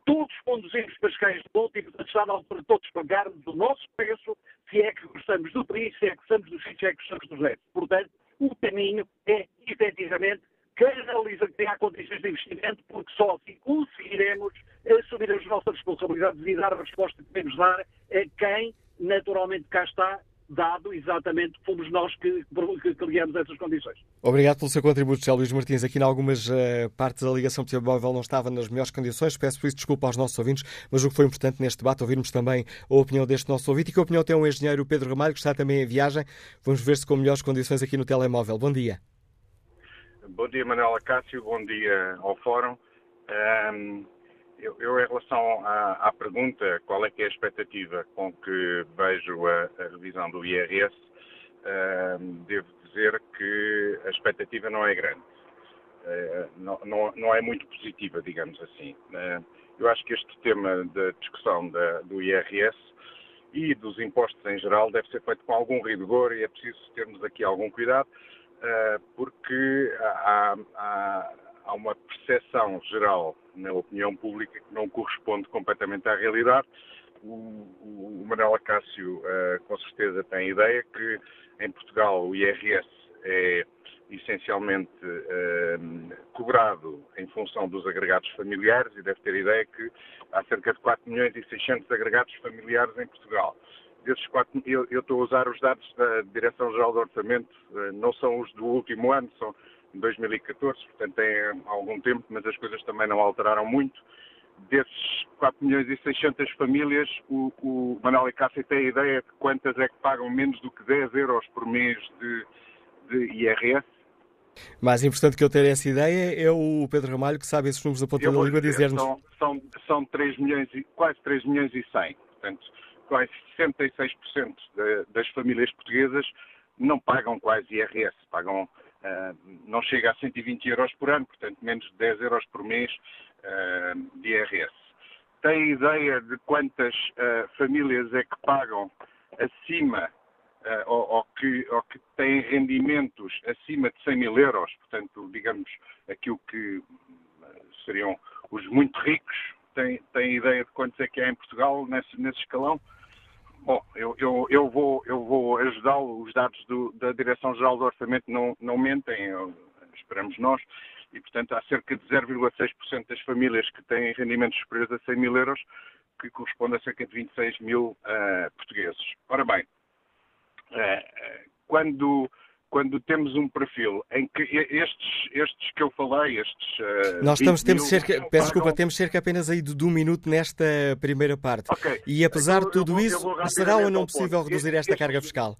Todos conduzimos para as caixas de volta e, portanto, está na altura de todos pagarmos o nosso preço, se é que gostamos do país, se é que gostamos dos filhos, se é que gostamos dos netos. Portanto, o caminho é, efetivamente, canaliza, criar condições de investimento, porque só assim conseguiremos assumir as nossas responsabilidades e dar a resposta que devemos dar a quem naturalmente cá está, dado exatamente que fomos nós que, que criamos essas condições. Obrigado pelo seu contributo, José Luís Martins. Aqui, em algumas uh, partes da ligação telemóvel não estava nas melhores condições. Peço por isso desculpa aos nossos ouvintes, mas o que foi importante neste debate ouvirmos também a opinião deste nosso ouvinte e que a opinião tem o engenheiro Pedro Ramalho, que está também em viagem. Vamos ver se com melhores condições aqui no telemóvel. Bom dia. Bom dia, Manuela Cássia. Bom dia ao Fórum. Um, eu, eu, em relação à, à pergunta, qual é que é a expectativa com que vejo a, a revisão do I R S, um, devo dizer que a expectativa não é grande. Uh, não, não, não é muito positiva, digamos assim. Uh, eu acho que este tema da discussão da, do I R S e dos impostos em geral deve ser feito com algum rigor e é preciso termos aqui algum cuidado, porque há, há, há uma percepção geral na opinião pública que não corresponde completamente à realidade. O, o, o Manuel Acácio uh, com certeza tem ideia que em Portugal o I R S é essencialmente uh, cobrado em função dos agregados familiares e deve ter ideia que há cerca de quatro milhões e seiscentos agregados familiares em Portugal. Desses quatro, eu, eu estou a usar os dados da Direção-Geral do Orçamento, não são os do último ano, são de dois mil e catorze, portanto tem algum tempo, mas as coisas também não alteraram muito. Desses quatro milhões e seiscentas famílias, o, o Manuel Acácio tem a ideia de quantas é que pagam menos do que dez euros por mês de, de I R S. Mais importante que eu ter essa ideia é o Pedro Ramalho, que sabe esses números da ponta da língua dizer-nos. São, são, são três milhões e, quase três milhões e cem, portanto... quase sessenta e seis por cento de, das famílias portuguesas não pagam quase I R S, pagam, uh, não chega a cento e vinte euros por ano, portanto menos de dez euros por mês uh, de I R S. Tem ideia de quantas uh, famílias é que pagam acima uh, ou, ou, que, ou que têm rendimentos acima de cem mil euros, portanto, digamos, aquilo que seriam os muito ricos? Tem, tem ideia de quantos é que há em Portugal nesse, nesse escalão? Bom, eu, eu, eu vou, eu vou ajudá-lo, os dados do, da Direção-Geral do Orçamento não, não mentem, eu, esperamos nós, e portanto há cerca de zero vírgula seis por cento das famílias que têm rendimentos superiores a cem mil euros, que corresponde a cerca de vinte e seis mil uh, portugueses. Ora bem, uh, quando, quando temos um perfil em que estes, estes que eu falei, estes... Uh, Nós estamos, temos cerca, peço pagam... desculpa, temos cerca apenas aí de, de um minuto nesta primeira parte. Okay. E apesar então, de tudo eu, eu isso, vou, será ou não possível ponto. reduzir este, esta este... carga fiscal?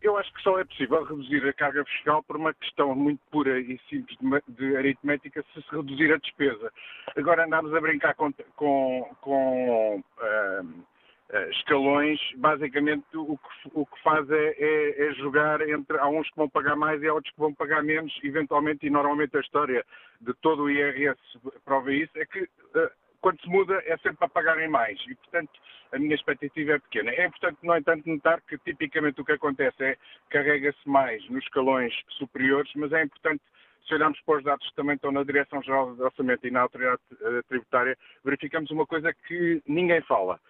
Eu acho que só é possível reduzir a carga fiscal por uma questão muito pura e simples de aritmética, se se reduzir a despesa. Agora andamos a brincar com, com, com uh, escalões, basicamente o que, o que faz é, é, é jogar entre, há uns que vão pagar mais e há outros que vão pagar menos, eventualmente, e normalmente a história de todo o I R S prova isso, é que... Uh, quando se muda, é sempre a pagarem mais. E, portanto, a minha expectativa é pequena. É importante, no entanto, notar que, tipicamente, o que acontece é carrega-se mais nos escalões superiores, mas é importante, se olharmos para os dados que também estão na Direção-Geral do Orçamento e na Autoridade Tributária, verificamos uma coisa que ninguém fala.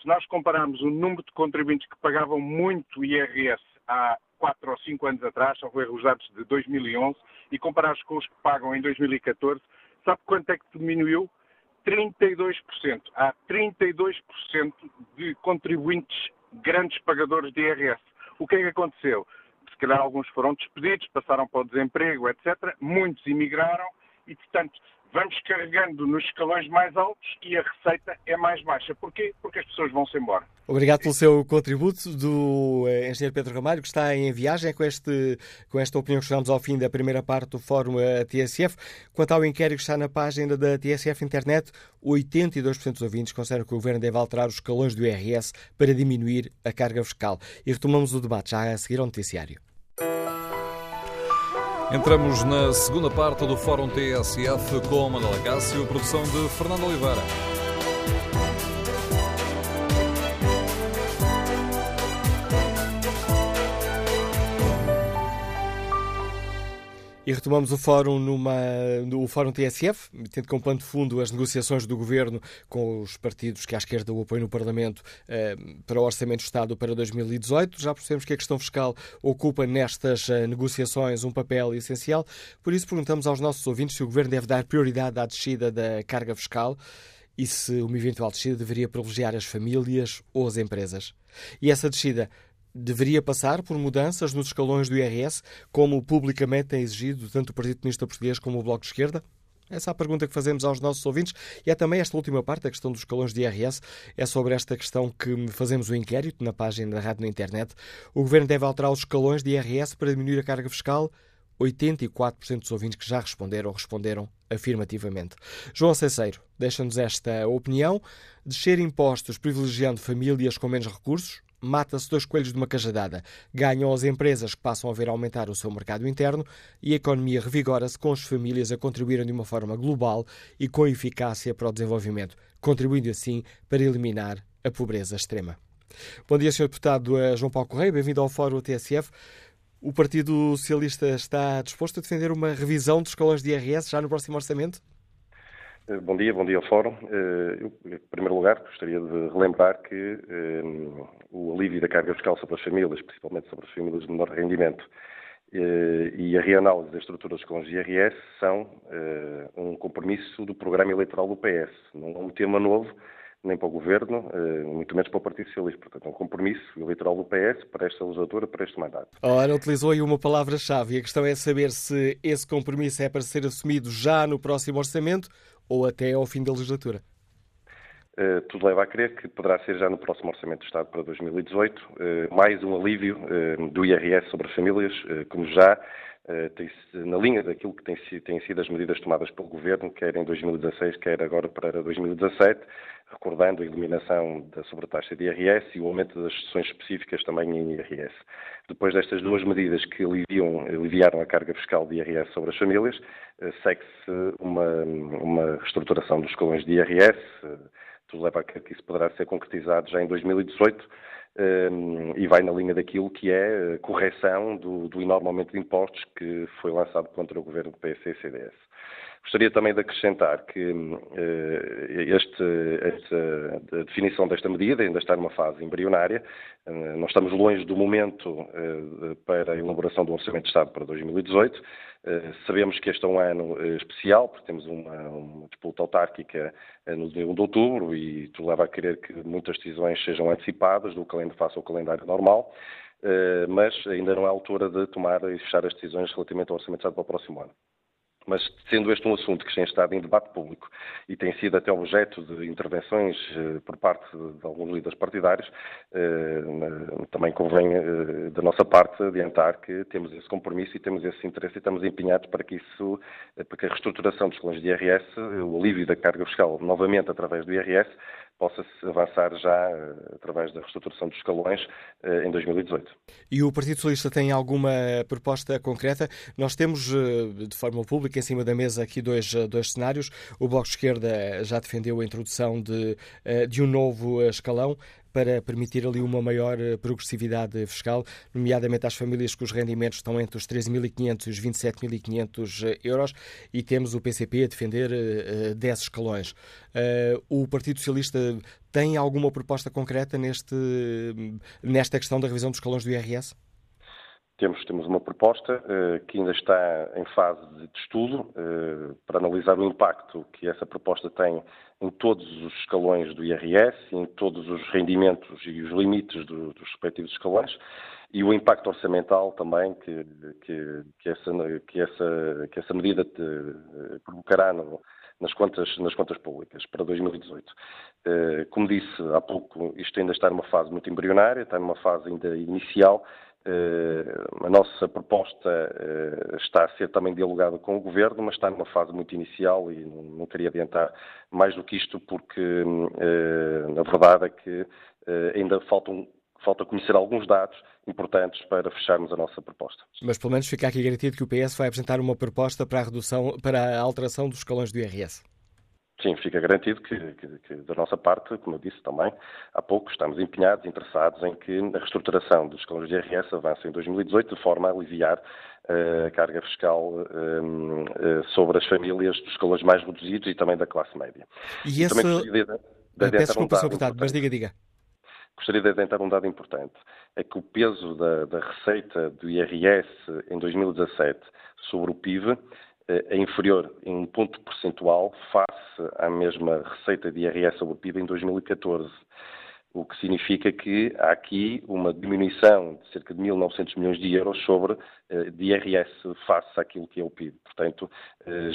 Se nós compararmos o número de contribuintes que pagavam muito I R S há quatro ou cinco anos atrás, são os dados de dois mil e onze, e comparados com os que pagam em dois mil e catorze, sabe quanto é que diminuiu? trinta e dois por cento. Há trinta e dois por cento de contribuintes grandes pagadores de I R S. O que é que aconteceu? Se calhar alguns foram despedidos, passaram para o desemprego, etcétera. Muitos emigraram e, portanto, vamos carregando nos escalões mais altos e a receita é mais baixa. Porquê? Porque as pessoas vão-se embora. Obrigado pelo seu contributo do engenheiro Pedro Ramalho, que está em viagem com, este, com esta opinião que chegamos ao fim da primeira parte do Fórum T S F. Quanto ao inquérito que está na página da T S F Internet, oitenta e dois por cento dos ouvintes consideram que o Governo deve alterar os escalões do I R S para diminuir a carga fiscal. E retomamos o debate já a seguir ao noticiário. Entramos na segunda parte do Fórum T S F com Manuela Cássia, produção de Fernando Oliveira. E retomamos o fórum, numa, no fórum T S F, tendo como pano de fundo as negociações do Governo com os partidos que à esquerda o apoiam no Parlamento eh, para o Orçamento do Estado para dois mil e dezoito. Já percebemos que a questão fiscal ocupa nestas eh, negociações um papel essencial. Por isso perguntamos aos nossos ouvintes se o Governo deve dar prioridade à descida da carga fiscal e se uma eventual descida deveria privilegiar as famílias ou as empresas. E essa descida deveria passar por mudanças nos escalões do I R S, como publicamente tem exigido tanto o Partido Comunista Português como o Bloco de Esquerda? Essa é a pergunta que fazemos aos nossos ouvintes. E há também esta última parte, a questão dos escalões de I R S. É sobre esta questão que fazemos o inquérito na página da rádio na internet. O Governo deve alterar os escalões de I R S para diminuir a carga fiscal? oitenta e quatro por cento dos ouvintes que já responderam, responderam afirmativamente. João Ceceiro, deixa-nos esta opinião. Descer impostos privilegiando famílias com menos recursos? Mata-se dois coelhos de uma cajadada. Ganham as empresas que passam a ver aumentar o seu mercado interno e a economia revigora-se com as famílias a contribuírem de uma forma global e com eficácia para o desenvolvimento, contribuindo assim para eliminar a pobreza extrema. Bom dia, senhor Deputado João Paulo Correia. Bem-vindo ao Fórum T S F. O Partido Socialista está disposto a defender uma revisão dos escalões de I R S já no próximo orçamento? Bom dia, bom dia ao Fórum. Eu, em primeiro lugar, gostaria de relembrar que um, o alívio da carga fiscal sobre as famílias, principalmente sobre as famílias de menor rendimento, e a reanálise das estruturas com os I R S são um compromisso do programa eleitoral do P S. Não é um tema novo, nem para o Governo, muito menos para o Partido Socialista. Portanto, é um compromisso eleitoral do P S para esta legislatura, para este mandato. Ora, utilizou aí uma palavra-chave. A questão é saber se esse compromisso é para ser assumido já no próximo orçamento ou até ao fim da legislatura? Uh, tudo leva a crer que poderá ser já no próximo Orçamento do Estado para dois mil e dezoito, uh, mais um alívio uh, do I R S sobre as famílias, uh, como já uh, tem, na linha daquilo que têm sido as medidas tomadas pelo Governo, quer em dois mil e dezasseis, quer agora para dois mil e dezassete, recordando a eliminação da sobretaxa de I R S e o aumento das sessões específicas também em I R S. Depois destas duas medidas que aliviam, aliviaram a carga fiscal de I R S sobre as famílias, segue-se uma, uma reestruturação dos escalões de I R S, tudo leva a que isso poderá ser concretizado já em dois mil e dezoito, Um, e vai na linha daquilo que é a correção do, do enorme aumento de impostos que foi lançado contra o governo do P S e C D S. Gostaria também de acrescentar que uh, este, esta, a definição desta medida ainda está numa fase embrionária. Uh, nós estamos longe do momento uh, para a elaboração do Orçamento de Estado para dois mil e dezoito. Uh, sabemos que este é um ano uh, especial, porque temos uma, uma disputa autárquica uh, no dia um de outubro e tudo leva a querer que muitas decisões sejam antecipadas do calendário, face ao calendário normal. Uh, mas ainda não é a altura de tomar e fechar as decisões relativamente ao Orçamento de Estado para o próximo ano. Mas, sendo este um assunto que tem estado em debate público e tem sido até objeto de intervenções eh, por parte de, de alguns líderes partidários, eh, também convém, eh, da nossa parte, adiantar que temos esse compromisso e temos esse interesse e estamos empenhados para que isso, eh, para que a reestruturação dos escalões de I R S, o alívio da carga fiscal novamente através do I R S, possa avançar já eh, através da reestruturação dos escalões eh, em dois mil e dezoito. E o Partido Socialista tem alguma proposta concreta? Nós temos, eh, de forma pública, em cima da mesa aqui dois, dois cenários. O Bloco de Esquerda já defendeu a introdução de, de um novo escalão para permitir ali uma maior progressividade fiscal, nomeadamente às famílias cujos rendimentos estão entre os treze mil e quinhentos e os vinte e sete mil e quinhentos euros, e temos o P C P a defender dez escalões. O Partido Socialista tem alguma proposta concreta neste, nesta questão da revisão dos escalões do I R S? Temos, temos uma proposta uh, que ainda está em fase de estudo uh, para analisar o impacto que essa proposta tem em todos os escalões do I R S, em todos os rendimentos e os limites do, dos respectivos escalões, e o impacto orçamental também que, que, que, essa, que, essa, que essa medida te, uh, provocará no, nas contas, nas contas públicas para dois mil e dezoito. Uh, como disse há pouco, isto ainda está numa fase muito embrionária, está numa fase ainda inicial. Uh, a nossa proposta uh, está a ser também dialogada com o Governo, mas está numa fase muito inicial e não, não queria adiantar mais do que isto, porque uh, na verdade é que uh, ainda faltam, falta conhecer alguns dados importantes para fecharmos a nossa proposta. Mas pelo menos fica aqui garantido que o P S vai apresentar uma proposta para a redução, para a alteração dos escalões do I R S. Sim, fica garantido que, que, que da nossa parte, como eu disse também há pouco, estamos empenhados, interessados em que a reestruturação dos escalões de I R S avance em dois mil e dezoito de forma a aliviar uh, a carga fiscal uh, uh, sobre as famílias dos escalões mais reduzidos e também da classe média. E essa... Peço desculpa, senhor Deputado, mas diga, diga. Gostaria de adiantar um dado importante, é que o peso da, da receita do I R S em dois mil e dezassete sobre o P I B é inferior em um ponto percentual face à mesma receita de I R S sobre o P I B em dois mil e catorze, o que significa que há aqui uma diminuição de cerca de mil e novecentos milhões de euros sobre de I R S face àquilo que é o P I B. Portanto,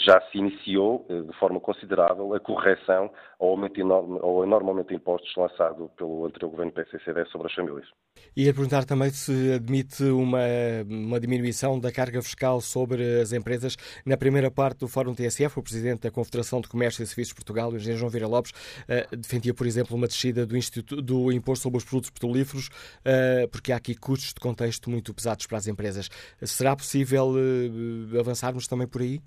já se iniciou de forma considerável a correção ao, aumento enorme, ao enorme aumento de impostos lançado pelo anterior governo P S C D S sobre as famílias. E ia perguntar também se admite uma, uma diminuição da carga fiscal sobre as empresas. Na primeira parte do Fórum T S F, o Presidente da Confederação de Comércio e Serviços de Portugal, o engenheiro João Vieira Lopes, defendia, por exemplo, uma descida do, instituto, do imposto sobre os produtos petrolíferos, porque há aqui custos de contexto muito pesados para as empresas. Será possível avançarmos também por aí?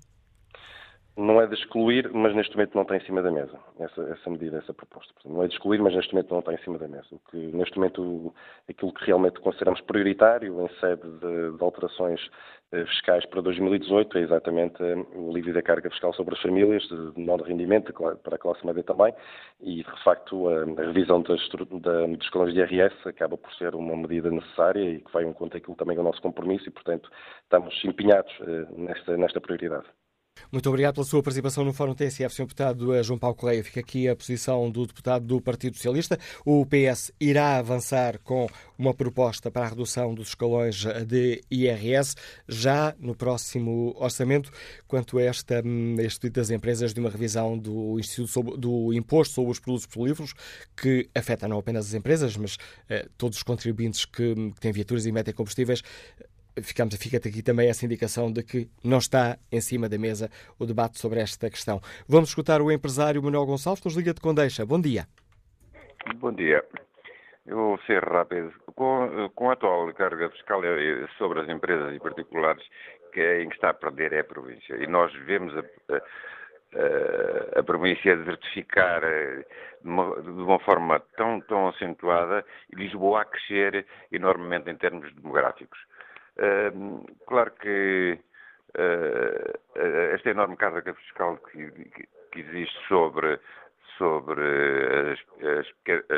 Não é de excluir, mas neste momento não está em cima da mesa, essa, essa medida, essa proposta. Não é de excluir, mas neste momento não está em cima da mesa. O que, neste momento, aquilo que realmente consideramos prioritário em sede de, de alterações fiscais para dois mil e dezoito é exatamente o alívio da carga fiscal sobre as famílias, de menor rendimento para a classe média também, e, de facto, a, a revisão das, da, dos escalões de I R S acaba por ser uma medida necessária e que vai em conta aquilo também é o nosso compromisso e, portanto, estamos empenhados nesta, nesta prioridade. Muito obrigado pela sua participação no Fórum T S F, senhor Deputado João Paulo Correia. Fica aqui a posição do Deputado do Partido Socialista. O P S irá avançar com uma proposta para a redução dos escalões de I R S já no próximo Orçamento. Quanto a esta, este pedido das empresas de uma revisão do, instituto, do Imposto sobre os Produtos Petrolíferos, que afeta não apenas as empresas, mas eh, todos os contribuintes que, que têm viaturas e metem combustíveis, Ficamos, fica aqui também essa indicação de que não está em cima da mesa o debate sobre esta questão. Vamos escutar o empresário Manuel Gonçalves, que nos liga de Condeixa. Bom dia. Bom dia. Eu vou ser rápido. Com, com a atual carga fiscal sobre as empresas e particulares, quem está a perder é a província. E nós vemos a, a, a província desertificar de uma, de uma forma tão, tão acentuada e Lisboa a crescer enormemente em termos demográficos. Uh, claro que uh, esta enorme carga fiscal que, que, que existe sobre... sobre as, as,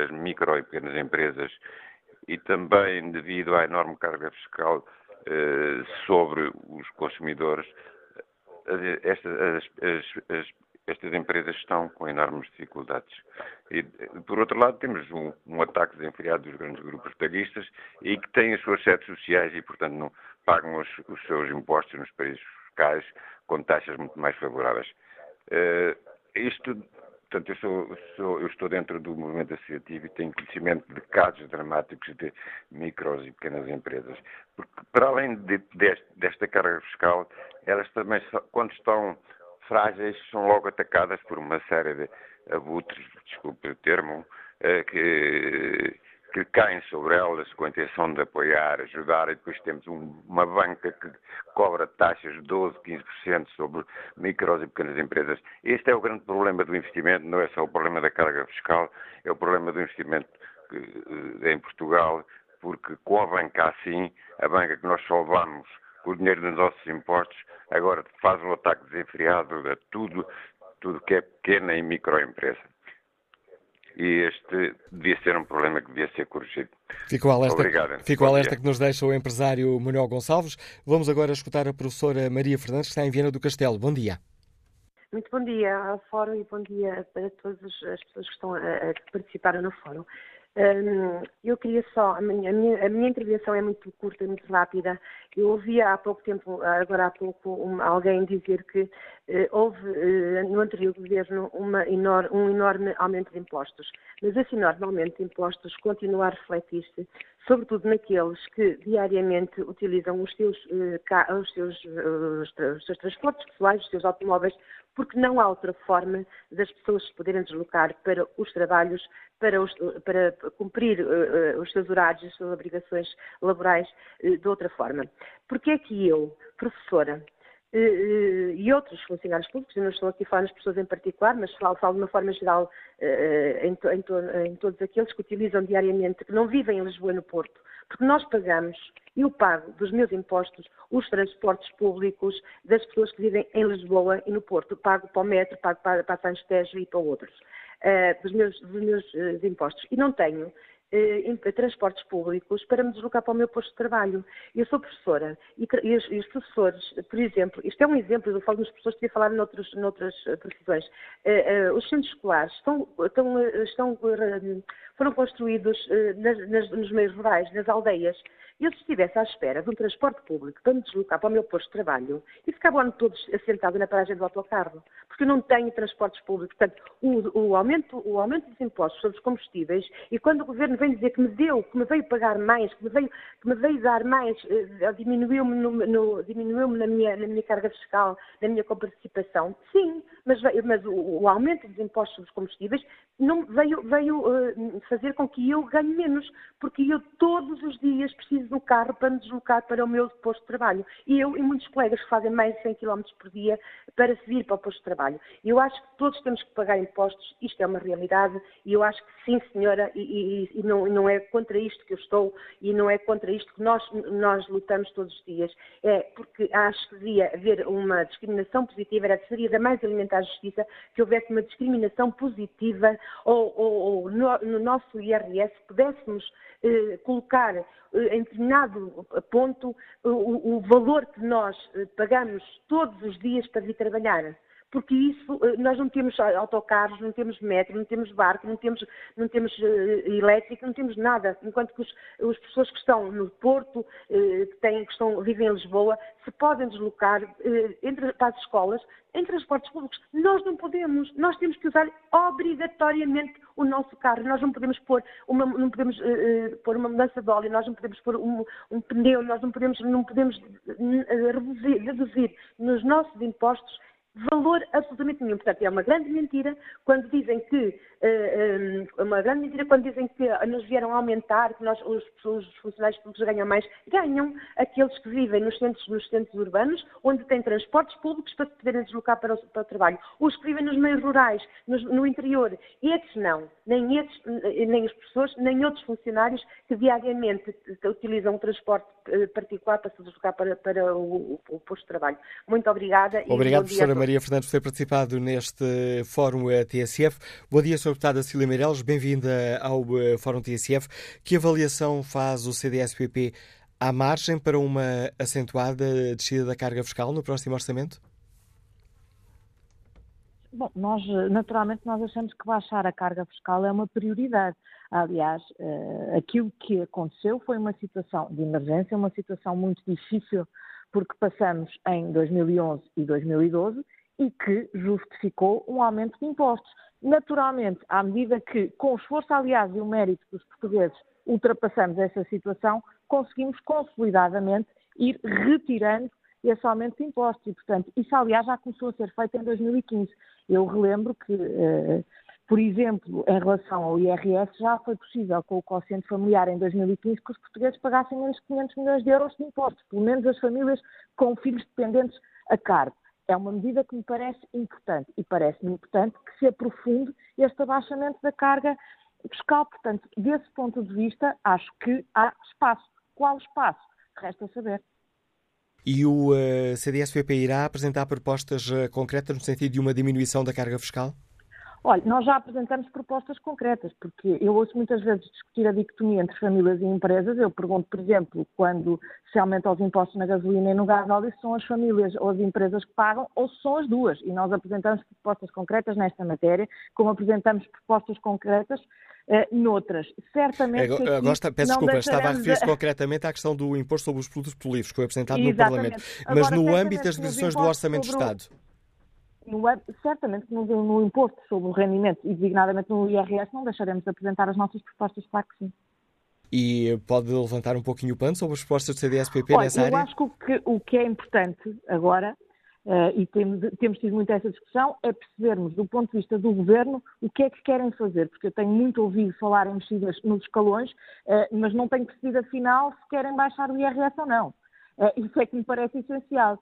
as micro e pequenas empresas e também devido à enorme carga fiscal eh, sobre os consumidores, estas, as, as, as, estas empresas estão com enormes dificuldades. E, por outro lado, temos um, um ataque desenfreado dos grandes grupos taguistas e que têm as suas sedes sociais e, portanto, não pagam os, os seus impostos nos países fiscais com taxas muito mais favoráveis. Uh, isto... Portanto, eu, sou, sou, eu estou dentro do movimento associativo e tenho conhecimento de casos dramáticos de micros e pequenas empresas. Porque, para além de, de, desta carga fiscal, elas também, quando estão frágeis, são logo atacadas por uma série de abutres, desculpe o termo, que, que caem sobre elas com a intenção de apoiar, ajudar, e depois temos um, uma banca que cobra taxas de doze, quinze por cento sobre micros e pequenas empresas. Este é o grande problema do investimento, não é só o problema da carga fiscal, é o problema do investimento que, em Portugal, porque com a banca assim, a banca que nós salvamos com o dinheiro dos nossos impostos, agora faz um ataque desenfreado a tudo, tudo que é pequena e microempresa. E este devia ser um problema que devia ser corrigido. Ficou a alerta que nos deixa o empresário Manuel Gonçalves. Vamos agora escutar a professora Maria Fernandes, que está em Viana do Castelo. Bom dia. Muito bom dia ao Fórum e bom dia para todas as pessoas que, estão a, a, que participaram no Fórum. Um, eu queria só, a minha, a, minha, a minha intervenção é muito curta, muito rápida. Eu ouvi há pouco tempo, agora há pouco, um, alguém dizer que uh, houve uh, no anterior governo uma enor, um enorme aumento de impostos. Mas esse enorme aumento de impostos continua a refletir-se, sobretudo naqueles que diariamente utilizam os seus, uh, ca, os seus, uh, os, tra, os seus transportes pessoais, os seus automóveis, porque não há outra forma das pessoas se poderem deslocar para os trabalhos, para, os, para cumprir uh, uh, os seus horários, as suas obrigações laborais uh, de outra forma. Porque é que eu, professora, uh, uh, e outros funcionários públicos, eu não estou aqui a falar nas pessoas em particular, mas falo, falo de uma forma geral uh, em, to, em, to, em todos aqueles que utilizam diariamente, que não vivem em Lisboa e no Porto, porque nós pagamos, eu pago dos meus impostos, os transportes públicos das pessoas que vivem em Lisboa e no Porto. Pago para o metro, pago para, para Santo Tejo e para outros, uh, dos meus, dos meus uh, impostos. E não tenho uh, transportes públicos para me deslocar para o meu posto de trabalho. Eu sou professora e, e, os, e os professores, por exemplo, isto é um exemplo, eu falo dos professores que eu falar noutros, noutras profissões, uh, uh, os centros escolares estão... estão, estão uh, foram construídos uh, nas, nas, nos meios rurais, nas aldeias. Eu, se estivesse à espera de um transporte público para me deslocar para o meu posto de trabalho, e ficava o ano todo assentado na paragem do autocarro, porque eu não tenho transportes públicos. Portanto, o, o, aumento, o aumento dos impostos sobre os combustíveis, e quando o Governo vem dizer que me deu, que me veio pagar mais, que me veio, que me veio dar mais, uh, diminuiu-me, no, no, diminuiu-me na, minha, na minha carga fiscal, na minha comparticipação, sim, mas, mas o, o aumento dos impostos sobre os combustíveis não, veio... veio uh, fazer com que eu ganhe menos, porque eu todos os dias preciso do carro para me deslocar para o meu posto de trabalho. E eu e muitos colegas que fazem mais de cem quilómetros por dia para se vir para o posto de trabalho. Eu acho que todos temos que pagar impostos, isto é uma realidade, e eu acho que sim, senhora, e, e, e não, não é contra isto que eu estou, e não é contra isto que nós, nós lutamos todos os dias. É porque acho que devia haver uma discriminação positiva, era, seria da mais alimentar justiça que houvesse uma discriminação positiva ou, ou, ou no, no nosso nosso I R S, pudéssemos eh, colocar eh, em determinado ponto o, o valor que nós eh, pagamos todos os dias para vir trabalhar. Porque isso, eh, nós não temos autocarros, não temos metro, não temos barco, não temos, não temos eh, elétrico, não temos nada. Enquanto que os, os pessoas que estão no Porto, eh, que, têm, que estão, vivem em Lisboa, se podem deslocar eh, entre, para as escolas, em transportes públicos. Nós não podemos, nós temos que usar obrigatoriamente o nosso carro. Nós não podemos pôr uma, não podemos, uh, pôr uma mudança de óleo, nós não podemos pôr um, um pneu, nós não podemos, não podemos uh, reduzir, reduzir nos nossos impostos valor absolutamente nenhum. Portanto, é uma grande mentira quando dizem que é uma grande mentira quando dizem que nos vieram aumentar, que nós, os, os funcionários públicos ganham mais. Ganham aqueles que vivem nos centros, nos centros urbanos, onde têm transportes públicos para se poderem deslocar para o, para o trabalho. Os que vivem nos meios rurais, nos, no interior, esses não. Nem, esses, nem os professores, nem outros funcionários que diariamente utilizam o transporte particular para se deslocar para, para o, o posto de trabalho. Muito obrigada. Obrigado, professora Maria Fernandes, por ter participado neste Fórum T S F. Bom dia, senhora deputada Cília Meireles, bem-vinda ao Fórum T S F. Que avaliação faz o C D S P P à margem para uma acentuada descida da carga fiscal no próximo orçamento? Bom, nós, naturalmente, nós achamos que baixar a carga fiscal é uma prioridade. Aliás, aquilo que aconteceu foi uma situação de emergência, uma situação muito difícil, porque passamos em dois mil e onze e dois mil e doze e que justificou um aumento de impostos. Naturalmente, à medida que, com o esforço, aliás, e o mérito dos portugueses, ultrapassamos essa situação, conseguimos consolidadamente ir retirando esse aumento de impostos. E, portanto, isso, aliás, já começou a ser feito em dois mil e quinze. Eu relembro que, eh, por exemplo, em relação ao I R S, já foi possível, com o quociente familiar em dois mil e quinze, que os portugueses pagassem menos de quinhentos milhões de euros de impostos, pelo menos as famílias com filhos dependentes a cargo. É uma medida que me parece importante, e parece-me importante que se aprofunde este abaixamento da carga fiscal. Portanto, desse ponto de vista, acho que há espaço. Qual espaço? Resta saber. E o uh, C D S P P irá apresentar propostas uh, concretas no sentido de uma diminuição da carga fiscal? Olha, nós já apresentamos propostas concretas, porque eu ouço muitas vezes discutir a dicotomia entre famílias e empresas. Eu pergunto, por exemplo, quando se aumentam os impostos na gasolina e no gás óleo, se são as famílias ou as empresas que pagam ou se são as duas. E nós apresentamos propostas concretas nesta matéria, como apresentamos propostas concretas eh, noutras. Certamente. É, agora, agora, peço desculpa, estava a referir-se a... concretamente à questão do imposto sobre os produtos políticos, que foi apresentado Exatamente. no Parlamento. Mas agora, no âmbito das decisões do Orçamento do Estado. No, certamente no, no imposto sobre o rendimento e designadamente no I R S não deixaremos de apresentar as nossas propostas, claro que sim. E pode levantar um pouquinho o pano sobre as propostas do C D S P P nessa área? Eu acho que o que, o que é importante agora, uh, e temos, temos tido muito essa discussão, é percebermos do ponto de vista do Governo o que é que querem fazer, porque eu tenho muito ouvido falar em mexidas nos escalões, uh, mas não tenho percebido afinal se querem baixar o I R S ou não. Uh, isso é que me parece essencial.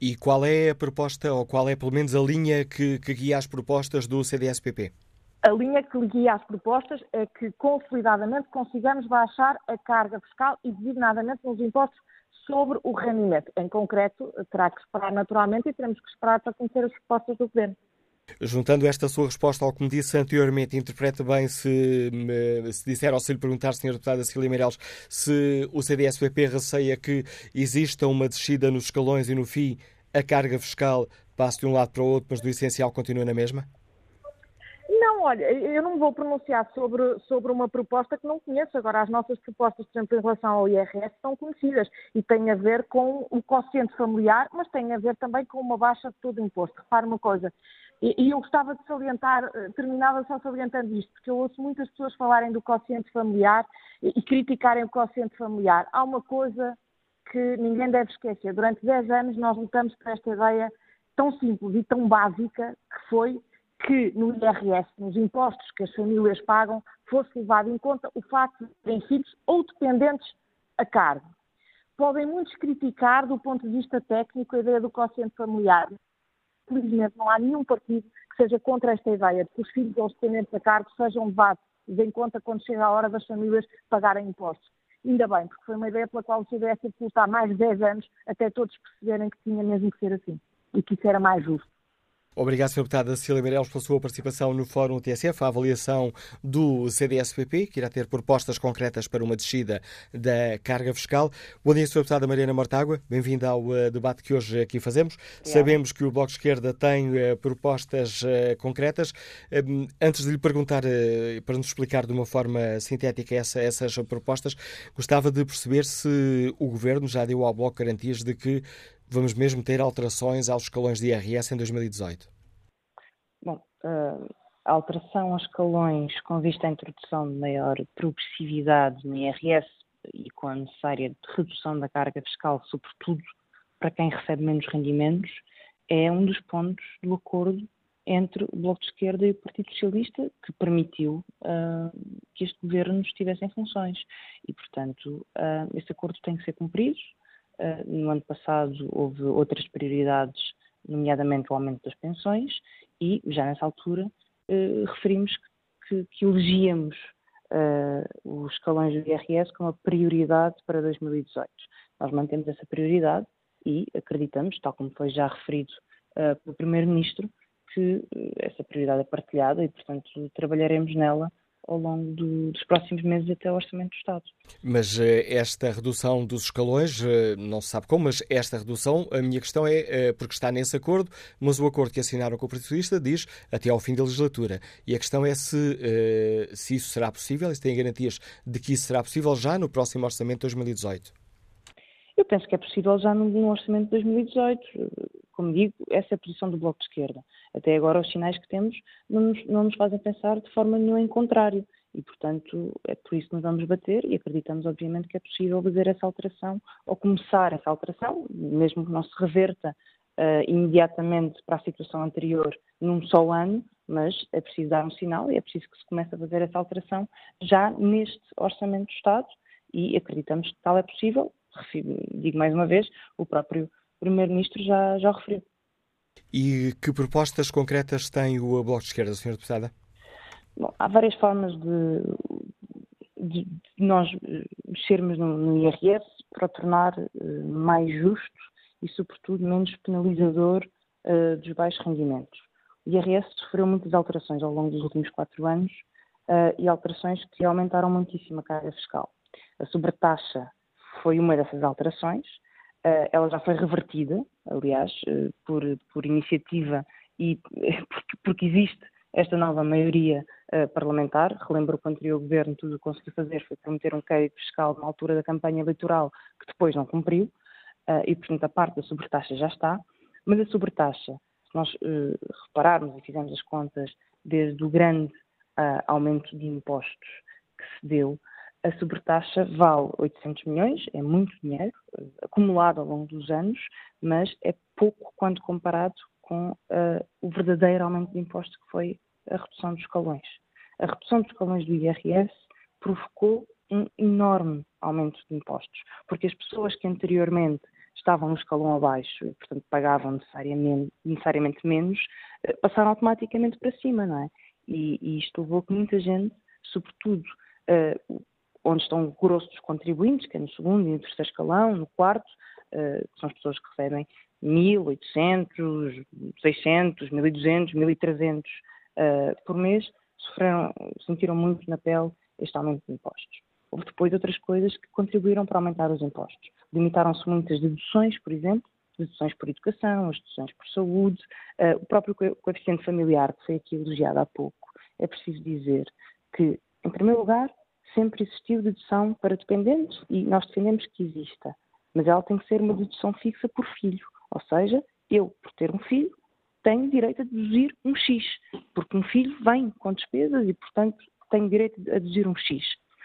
E qual é a proposta, ou qual é pelo menos a linha que, que guia as propostas do C D S P P? A linha que guia as propostas é que consolidadamente consigamos baixar a carga fiscal e designadamente nos impostos sobre o rendimento. Em concreto, terá que esperar naturalmente e teremos que esperar para conhecer as propostas do Governo. Juntando esta sua resposta ao que me disse anteriormente, interpreta bem se, se disser ou se lhe perguntar, senhora deputada Cília Meireles, se o C D S P P receia que exista uma descida nos escalões e no F I a carga fiscal passe de um lado para o outro, mas do essencial continua na mesma? Não, olha, eu não vou pronunciar sobre, sobre uma proposta que não conheço. Agora, as nossas propostas, por exemplo, em relação ao I R S, são conhecidas e têm a ver com o quociente familiar, mas têm a ver também com uma baixa de todo o imposto. Repare uma coisa. E eu gostava de salientar, terminava só salientando isto, porque eu ouço muitas pessoas falarem do quociente familiar e criticarem o quociente familiar. Há uma coisa que ninguém deve esquecer. Durante dez anos nós lutamos por esta ideia tão simples e tão básica que foi que no I R S, nos impostos que as famílias pagam, fosse levado em conta o facto de terem filhos ou dependentes a cargo. Podem muitos criticar do ponto de vista técnico a ideia do quociente familiar. Felizmente, não há nenhum partido que seja contra esta ideia de que os filhos ou os dependentes a cargo sejam levados em conta quando chega a hora das famílias pagarem impostos. Ainda bem, porque foi uma ideia pela qual o C D S teve que lutar mais de dez anos até todos perceberem que tinha mesmo que ser assim e que isso era mais justo. Obrigado, senhora deputada Cília Meireles, pela sua participação no Fórum T S F. A avaliação do C D S P P, que irá ter propostas concretas para uma descida da carga fiscal. Bom dia, senhora deputada Mariana Mortágua. Bem-vinda ao uh, debate que hoje aqui fazemos. É. Sabemos que o Bloco de Esquerda tem uh, propostas uh, concretas. Um, antes de lhe perguntar, uh, para nos explicar de uma forma sintética essa, essas propostas, gostava de perceber se o Governo já deu ao Bloco garantias de que vamos mesmo ter alterações aos escalões de I R S em dois mil e dezoito? Bom, a alteração aos escalões com vista à introdução de maior progressividade no I R S e com a necessária redução da carga fiscal, sobretudo para quem recebe menos rendimentos, é um dos pontos do acordo entre o Bloco de Esquerda e o Partido Socialista, que permitiu uh, que este governo estivesse em funções. E, portanto, uh, esse acordo tem que ser cumprido. Uh, no ano passado houve outras prioridades, nomeadamente o aumento das pensões, e já nessa altura uh, referimos que, que elegíamos uh, os escalões do I R S como a prioridade para dois mil e dezoito. Nós mantemos essa prioridade e acreditamos, tal como foi já referido uh, pelo Primeiro-Ministro, que essa prioridade é partilhada e, portanto, trabalharemos nela ao longo do, dos próximos meses até o Orçamento do Estado. Mas esta redução dos escalões, não se sabe como, mas esta redução, a minha questão é, porque está nesse acordo, mas o acordo que assinaram com o Partido Socialista diz até ao fim da legislatura. E a questão é se, se isso será possível, e se têm garantias de que isso será possível já no próximo Orçamento de dois mil e dezoito. Eu penso que é possível já no, no Orçamento de dois mil e dezoito. Como digo, essa é a posição do Bloco de Esquerda. Até agora os sinais que temos não nos, não nos fazem pensar de forma nenhuma em contrário. E, portanto, é por isso que nos vamos bater e acreditamos, obviamente, que é possível fazer essa alteração ou começar essa alteração, mesmo que não se reverta uh, imediatamente para a situação anterior num só ano, mas é preciso dar um sinal e é preciso que se comece a fazer essa alteração já neste Orçamento do Estado e acreditamos que tal é possível. Digo mais uma vez, o próprio Primeiro-Ministro já, já referiu. E que propostas concretas tem o Bloco de Esquerda, senhora Deputada? Bom, há várias formas de, de, de nós mexermos no, no I R S para tornar uh, mais justo e, sobretudo, menos penalizador uh, dos baixos rendimentos. O I R S sofreu muitas alterações ao longo dos últimos quatro anos uh, e alterações que aumentaram muitíssimo a carga fiscal. A sobretaxa foi uma dessas alterações. Ela já foi revertida, aliás, por, por iniciativa e porque existe esta nova maioria parlamentar. Relembro que o anterior governo tudo o que conseguiu fazer foi prometer um crédito fiscal na altura da campanha eleitoral que depois não cumpriu e, portanto, a parte da sobretaxa já está. Mas a sobretaxa, se nós repararmos e fizermos as contas desde o grande aumento de impostos que se deu, a sobretaxa vale oitocentos milhões, é muito dinheiro, acumulado ao longo dos anos, mas é pouco quando comparado com uh, o verdadeiro aumento de imposto que foi a redução dos escalões. A redução dos escalões do I R S provocou um enorme aumento de impostos, porque as pessoas que anteriormente estavam no escalão abaixo e, portanto, pagavam necessariamente, necessariamente menos, passaram automaticamente para cima, não é? E, e isto levou que muita gente, sobretudo, uh, onde estão o grosso dos contribuintes, que é no segundo e no terceiro escalão, no quarto, que são as pessoas que recebem mil e oitocentos, seiscentos, mil e duzentos, mil e trezentos por mês, sofreram, sentiram muito na pele este aumento de impostos. Houve depois outras coisas que contribuíram para aumentar os impostos. Limitaram-se muitas deduções, por exemplo, deduções por educação, as deduções por saúde, o próprio coeficiente familiar, que foi aqui elogiado há pouco. É preciso dizer que, em primeiro lugar, sempre existiu dedução para dependentes e nós defendemos que exista, mas ela tem que ser uma dedução fixa por filho, ou seja, eu, por ter um filho, tenho direito a deduzir um X, porque um filho vem com despesas e, portanto, tenho direito a deduzir um X.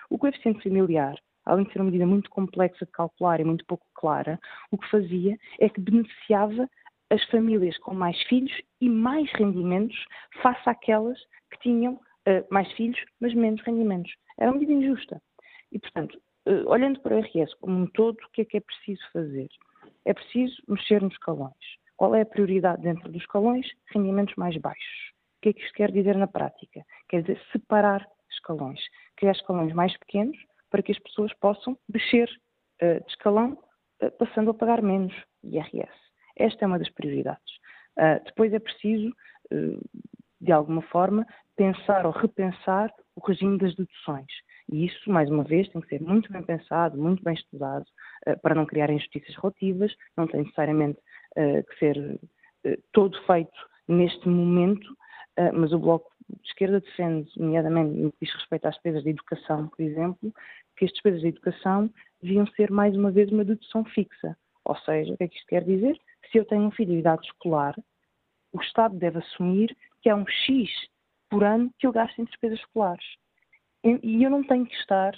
O coeficiente familiar, além de ser uma medida muito complexa de calcular e muito pouco clara, o que fazia é que beneficiava as famílias com mais filhos e mais rendimentos face àquelas que tinham Uh, mais filhos, mas menos rendimentos. Era uma medida injusta. E, portanto, uh, olhando para o I R S como um todo, o que é que é preciso fazer? É preciso mexer nos escalões. Qual é a prioridade dentro dos escalões? Rendimentos mais baixos. O que é que isto quer dizer na prática? Quer dizer separar escalões. Criar escalões mais pequenos para que as pessoas possam descer uh, de escalão, uh, passando a pagar menos I R S. Esta é uma das prioridades. Uh, depois é preciso, uh, de alguma forma, pensar ou repensar o regime das deduções. E isso, mais uma vez, tem que ser muito bem pensado, muito bem estudado, para não criar injustiças relativas. Não tem necessariamente que ser todo feito neste momento, mas o Bloco de Esquerda defende, nomeadamente no que diz respeito às despesas de educação, por exemplo, que as despesas de educação deviam ser, mais uma vez, uma dedução fixa. Ou seja, o que é que isto quer dizer? Se eu tenho um filho de idade escolar, o Estado deve assumir que há um X por ano que eu gasto em despesas escolares. E eu não tenho que estar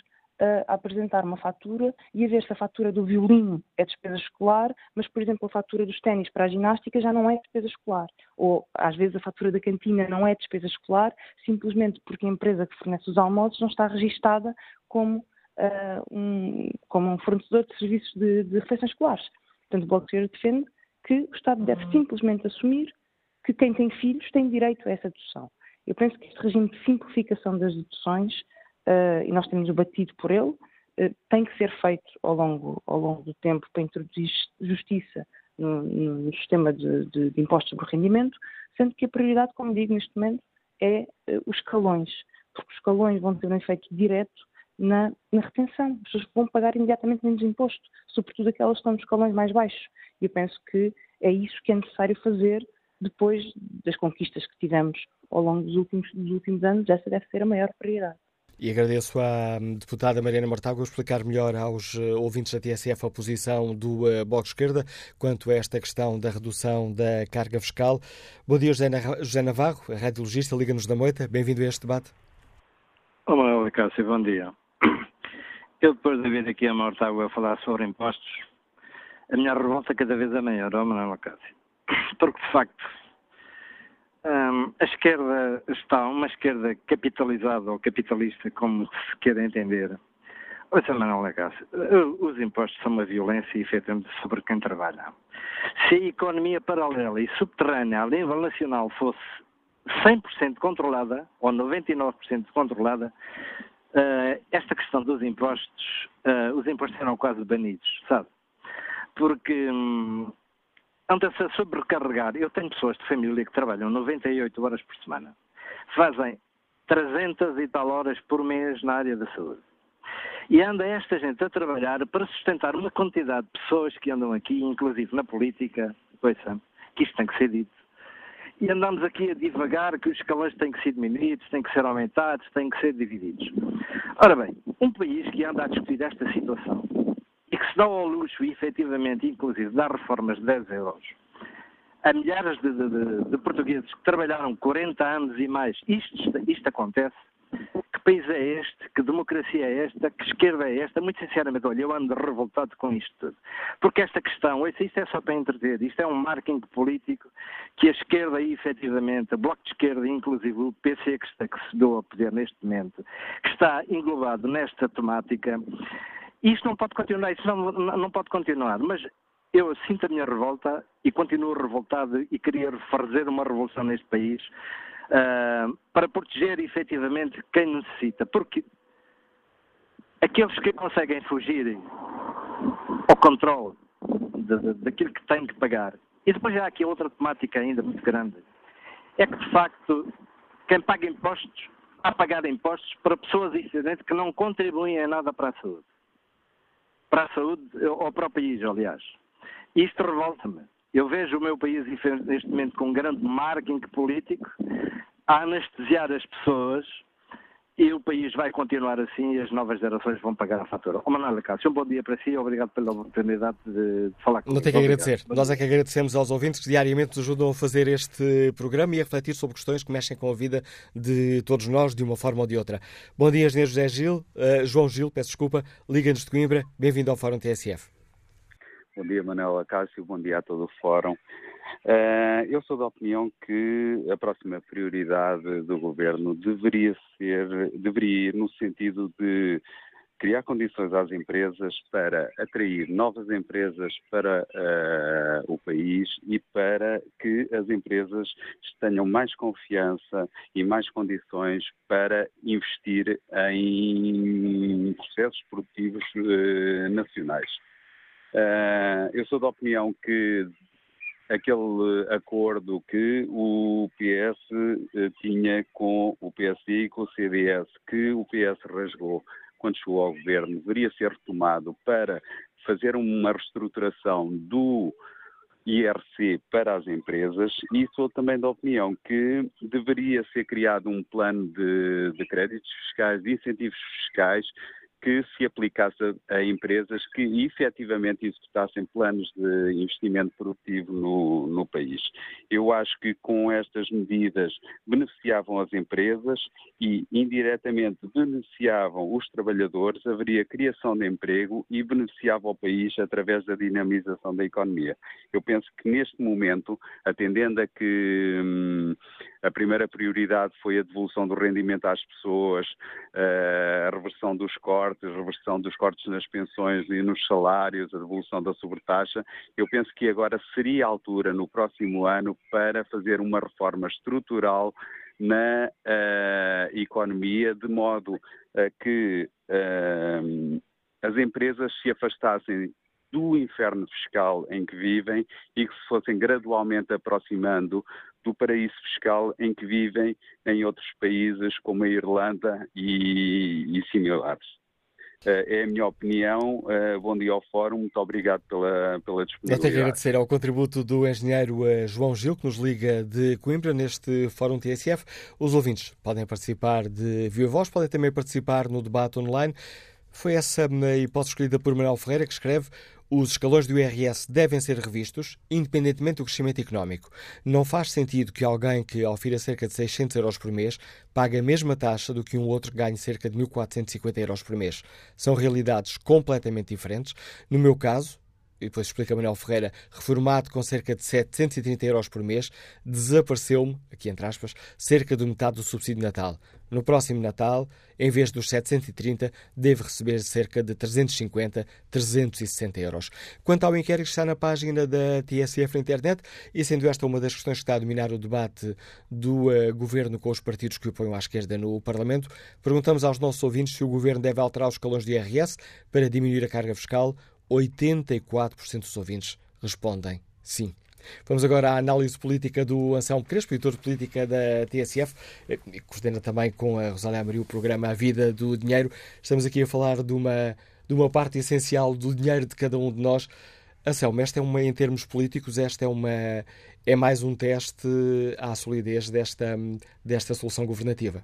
a apresentar uma fatura e a ver se a fatura do violino é despesa escolar, mas, por exemplo, a fatura dos ténis para a ginástica já não é despesa escolar. Ou, às vezes, a fatura da cantina não é despesa escolar, simplesmente porque a empresa que fornece os almoços não está registada como, uh, um, como um fornecedor de serviços de, de refeições escolares. Portanto, o Bloco de Esquerda defende que o Estado deve simplesmente assumir que quem tem filhos tem direito a essa dedução. Eu penso que este regime de simplificação das deduções, uh, e nós temos batido por ele, uh, tem que ser feito ao longo, ao longo do tempo para introduzir justiça no, no sistema de, de, de impostos sobre rendimento, sendo que a prioridade, como digo neste momento, é uh, os escalões, porque os escalões vão ter um efeito direto na, na retenção. As pessoas vão pagar imediatamente menos imposto, sobretudo aquelas que estão nos escalões mais baixos. E eu penso que é isso que é necessário fazer depois das conquistas que tivemos ao longo dos últimos, dos últimos anos. Essa deve ser a maior prioridade. E agradeço à deputada Mariana Mortágua explicar melhor aos ouvintes da T S F a posição do Bloco de Esquerda quanto a esta questão da redução da carga fiscal. Bom dia, José Navarro, radiologista, Liga-nos da Moita. Bem-vindo a este debate. Olá, Manuela Cássia, bom dia. Eu, depois de vir aqui a Mortágua a falar sobre impostos, a minha revolta cada vez é maior, oh, Manuela Cássia. Porque, de facto, a esquerda está, uma esquerda capitalizada ou capitalista, como se quer entender. Ouça, Manuela Cássia, os impostos são uma violência efetivamente sobre quem trabalha. Se a economia paralela e subterrânea a nível nacional fosse cem por cento controlada, ou noventa e nove por cento controlada, esta questão dos impostos, os impostos eram quase banidos, sabe? Porque andam-se a sobrecarregar. Eu tenho pessoas de família que trabalham noventa e oito horas por semana. Fazem trezentas e tal horas por mês na área da saúde. E anda esta gente a trabalhar para sustentar uma quantidade de pessoas que andam aqui, inclusive na política, coisa, que isto tem que ser dito. E andamos aqui a divagar que os escalões têm que ser diminuídos, têm que ser aumentados, têm que ser divididos. Ora bem, um país que anda a discutir esta situação e que se dá ao luxo, e efetivamente, inclusive, dá reformas de dez euros a milhares de, de, de portugueses que trabalharam quarenta anos e mais, isto, isto acontece. Que país é este? Que democracia é esta? Que esquerda é esta? Muito sinceramente, olha, eu ando revoltado com isto tudo. Porque esta questão, isto é só para entreter, isto é um marketing político que a esquerda, e, efetivamente, o Bloco de Esquerda, inclusive o P C que, está, que se deu ao poder neste momento, que está englobado nesta temática. Isto não pode continuar, isto não, não pode continuar, mas eu sinto a minha revolta e continuo revoltado e queria fazer uma revolução neste país uh, para proteger efetivamente quem necessita, porque aqueles que conseguem fugir ao controle de, de, daquilo que têm que pagar, e depois há aqui outra temática ainda muito grande, é que de facto quem paga impostos, há pagar impostos para pessoas incidentes que não contribuem em nada para a saúde. Para a saúde, ou para o país, aliás. Isto revolta-me. Eu vejo o meu país, neste momento, com um grande marketing político, a anestesiar as pessoas, e o país vai continuar assim e as novas gerações vão pagar a fatura. Oh, Manuela Cássia, um bom dia para si e obrigado pela oportunidade de, de falar comigo. Não tem que agradecer. Obrigado. Nós é que agradecemos aos ouvintes que diariamente nos ajudam a fazer este programa e a refletir sobre questões que mexem com a vida de todos nós, de uma forma ou de outra. Bom dia, engenheiro José Gil, uh, João Gil, peço desculpa, Liga-nos de Coimbra. Bem-vindo ao Fórum T S F. Bom dia, Manuela Cássia, bom dia a todo o Fórum. Uh, eu sou da opinião que a próxima prioridade do Governo deveria ser, deveria ir no sentido de criar condições às empresas para atrair novas empresas para uh, o país e para que as empresas tenham mais confiança e mais condições para investir em processos produtivos uh, nacionais. Uh, eu sou da opinião que aquele acordo que o P S tinha com o P S D e com o C D S, que o P S rasgou quando chegou ao governo, deveria ser retomado para fazer uma reestruturação do I R C para as empresas, e sou também da opinião que deveria ser criado um plano de, de créditos fiscais, de incentivos fiscais, que se aplicasse a, a empresas que efetivamente executassem planos de investimento produtivo no, no país. Eu acho que com estas medidas beneficiavam as empresas e indiretamente beneficiavam os trabalhadores, haveria criação de emprego e beneficiava o país através da dinamização da economia. Eu penso que neste momento, atendendo a que hum, a primeira prioridade foi a devolução do rendimento às pessoas, a reversão dos cortes, a reversão dos cortes nas pensões e nos salários, a devolução da sobretaxa, eu penso que agora seria a altura, no próximo ano, para fazer uma reforma estrutural na uh, economia, de modo a que uh, as empresas se afastassem do inferno fiscal em que vivem e que se fossem gradualmente aproximando do paraíso fiscal em que vivem em outros países como a Irlanda e, e similares. É a minha opinião. Bom dia ao Fórum. Muito obrigado pela, pela disponibilidade. Eu tenho que agradecer ao contributo do engenheiro João Gil, que nos liga de Coimbra neste Fórum T S F. Os ouvintes podem participar de viva voz, podem também participar no debate online. Foi essa a hipótese escolhida por Manuel Ferreira, que escreve: os escalões do I R S devem ser revistos, independentemente do crescimento económico. Não faz sentido que alguém que ofira cerca de seiscentos euros por mês pague a mesma taxa do que um outro que ganhe cerca de mil quatrocentos e cinquenta euros por mês. São realidades completamente diferentes. No meu caso, e depois explica Manuel Ferreira, reformado com cerca de setecentos e trinta euros por mês, desapareceu-me, aqui entre aspas, cerca de metade do subsídio de Natal. No próximo Natal, em vez dos setecentos e trinta, devo receber cerca de trezentos e cinquenta, trezentos e sessenta euros. Quanto ao inquérito que está na página da T S F na internet, e sendo esta uma das questões que está a dominar o debate do uh, governo com os partidos que o apoiam à esquerda no Parlamento, perguntamos aos nossos ouvintes se o governo deve alterar os escalões do I R S para diminuir a carga fiscal. oitenta e quatro por cento dos ouvintes respondem sim. Vamos agora à análise política do Anselmo Crespo, editor de política da T S F, que coordena também com a Rosália Maria o programa A Vida do Dinheiro. Estamos aqui a falar de uma, de uma parte essencial do dinheiro de cada um de nós. Anselmo, esta é uma, em termos políticos, esta é uma, é mais um teste à solidez desta, desta solução governativa.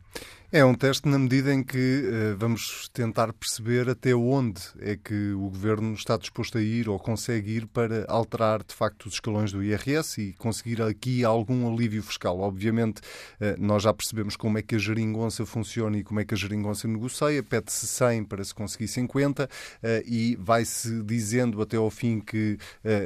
É um teste na medida em que uh, vamos tentar perceber até onde é que o Governo está disposto a ir ou consegue ir para alterar, de facto, os escalões do I R S e conseguir aqui algum alívio fiscal. Obviamente, uh, nós já percebemos como é que a geringonça funciona e como é que a geringonça negocia. Pede-se cem para se conseguir cinquenta uh, e vai-se dizendo até ao fim que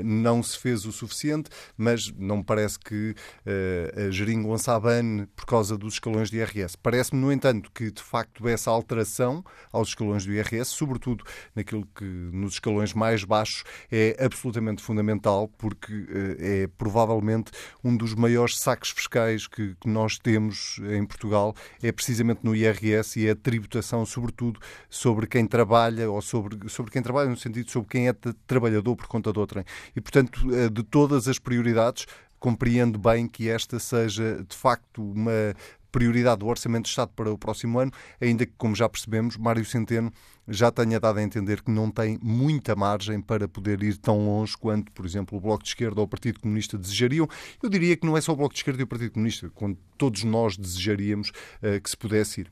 não se fez o suficiente, mas não me parece que uh, a geringonça abane por causa dos escalões do I R S. Parece-me, no entanto, que de facto essa alteração aos escalões do I R S, sobretudo naquilo que nos escalões mais baixos, é absolutamente fundamental, porque uh, é provavelmente um dos maiores sacos fiscais que, que nós temos em Portugal, é precisamente no I R S, e é a tributação, sobretudo, sobre quem trabalha, ou sobre, sobre quem trabalha no sentido sobre quem é t- trabalhador por conta de outrem. E, portanto, de todas as prioridades, compreendo bem que esta seja, de facto, uma prioridade do Orçamento de Estado para o próximo ano, ainda que, como já percebemos, Mário Centeno já tenha dado a entender que não tem muita margem para poder ir tão longe quanto, por exemplo, o Bloco de Esquerda ou o Partido Comunista desejariam. Eu diria que não é só o Bloco de Esquerda e o Partido Comunista, quando todos nós desejaríamos uh, que se pudesse ir.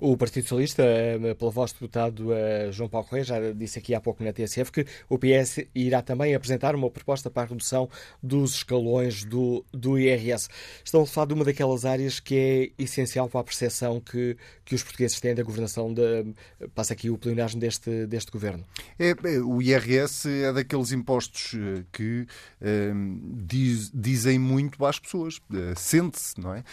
O Partido Socialista, pela voz do deputado João Paulo Correia, já disse aqui há pouco na T S F que o P S irá também apresentar uma proposta para a redução dos escalões do, do I R S. Estão a falar de uma daquelas áreas que é essencial para a percepção que, que os portugueses têm da governação, de, passa aqui o plenagem deste, deste governo. É, o I R S é daqueles impostos que é, diz, dizem muito às pessoas. Sente-se, não é?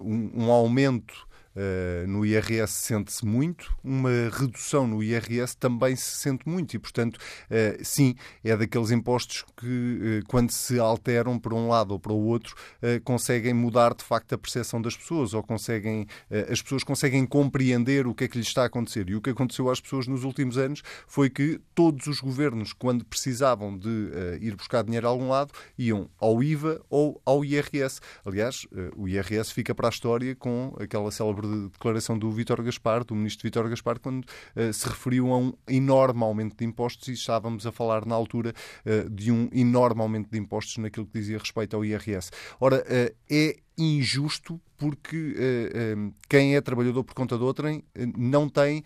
Um, um aumento Uh, no I R S sente-se muito, uma redução no I R S também se sente muito e, portanto, uh, sim, é daqueles impostos que, uh, quando se alteram para um lado ou para o outro, uh, conseguem mudar, de facto, a percepção das pessoas, ou conseguem, uh, as pessoas conseguem compreender o que é que lhes está a acontecer. E o que aconteceu às pessoas nos últimos anos foi que todos os governos, quando precisavam de uh, ir buscar dinheiro a algum lado, iam ao I V A ou ao I R S. Aliás, uh, o I R S fica para a história com aquela célebre de declaração do Vitor Gaspar, do ministro Vitor Gaspar, quando uh, se referiu a um enorme aumento de impostos, e estávamos a falar na altura uh, de um enorme aumento de impostos naquilo que dizia respeito ao I R S. Ora, uh, é injusto porque uh, um, quem é trabalhador por conta de outrem uh, não tem uh,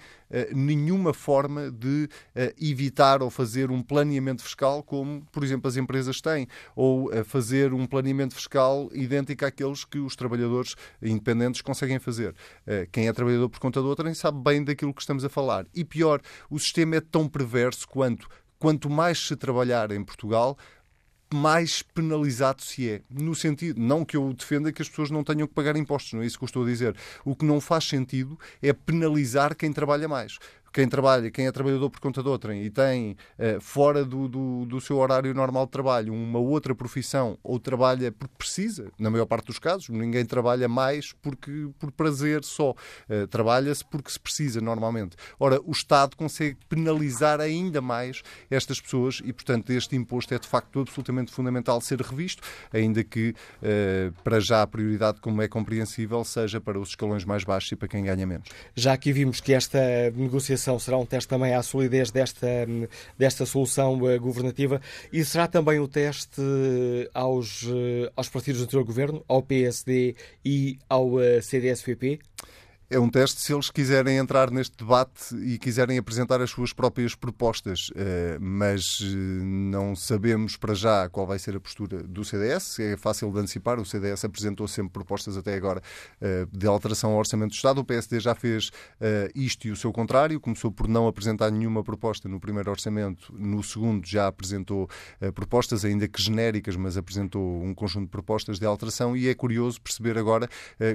nenhuma forma de uh, evitar ou fazer um planeamento fiscal como, por exemplo, as empresas têm, ou uh, fazer um planeamento fiscal idêntico àqueles que os trabalhadores independentes conseguem fazer. Uh, quem é trabalhador por conta de outrem sabe bem daquilo que estamos a falar. E pior, o sistema é tão perverso quanto quanto mais se trabalhar em Portugal, mais penalizado se é. No sentido, não que eu defenda que as pessoas não tenham que pagar impostos, não é isso que eu estou a dizer. O que não faz sentido é penalizar quem trabalha mais. Quem trabalha, quem é trabalhador por conta de outrem e tem uh, fora do, do, do seu horário normal de trabalho uma outra profissão ou trabalha porque precisa, na maior parte dos casos, ninguém trabalha mais porque, por prazer só. Uh, trabalha-se porque se precisa, normalmente. Ora, o Estado consegue penalizar ainda mais estas pessoas e, portanto, este imposto é, de facto, absolutamente fundamental ser revisto, ainda que, uh, para já, a prioridade, como é compreensível, seja para os escalões mais baixos e para quem ganha menos. Já aqui vimos que esta negociação será um teste também à solidez desta, desta solução governativa e será também o teste aos, aos partidos do anterior governo, ao P S D e ao C D S-V P? É um teste se eles quiserem entrar neste debate e quiserem apresentar as suas próprias propostas, mas não sabemos para já qual vai ser a postura do C D S, é fácil de antecipar, o C D S apresentou sempre propostas até agora de alteração ao Orçamento do Estado, o P S D já fez isto e o seu contrário, começou por não apresentar nenhuma proposta no primeiro Orçamento, no segundo já apresentou propostas, ainda que genéricas, mas apresentou um conjunto de propostas de alteração e é curioso perceber agora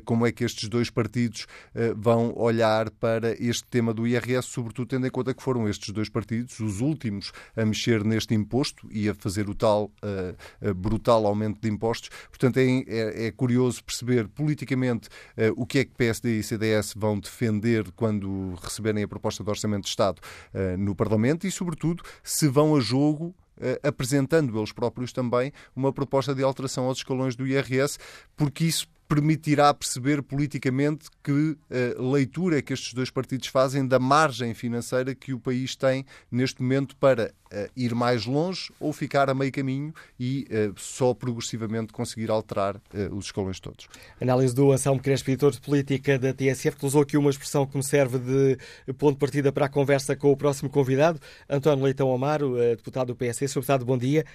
como é que estes dois partidos vão olhar para este tema do I R S, sobretudo tendo em conta que foram estes dois partidos os últimos a mexer neste imposto e a fazer o tal uh, brutal aumento de impostos. Portanto, é, é, é curioso perceber politicamente uh, o que é que P S D e C D S vão defender quando receberem a proposta de Orçamento de Estado uh, no Parlamento e, sobretudo, se vão a jogo apresentando eles próprios também uma proposta de alteração aos escalões do I R S, porque isso permitirá perceber politicamente que uh, leitura que estes dois partidos fazem da margem financeira que o país tem neste momento para uh, ir mais longe ou ficar a meio caminho e uh, só progressivamente conseguir alterar uh, os escalões todos. Análise do Anselmo Crespo, editor de política da T S F, que usou aqui uma expressão que me serve de ponto de partida para a conversa com o próximo convidado, António Leitão Amaro, uh, deputado do P S D. Senhor deputado, bom dia.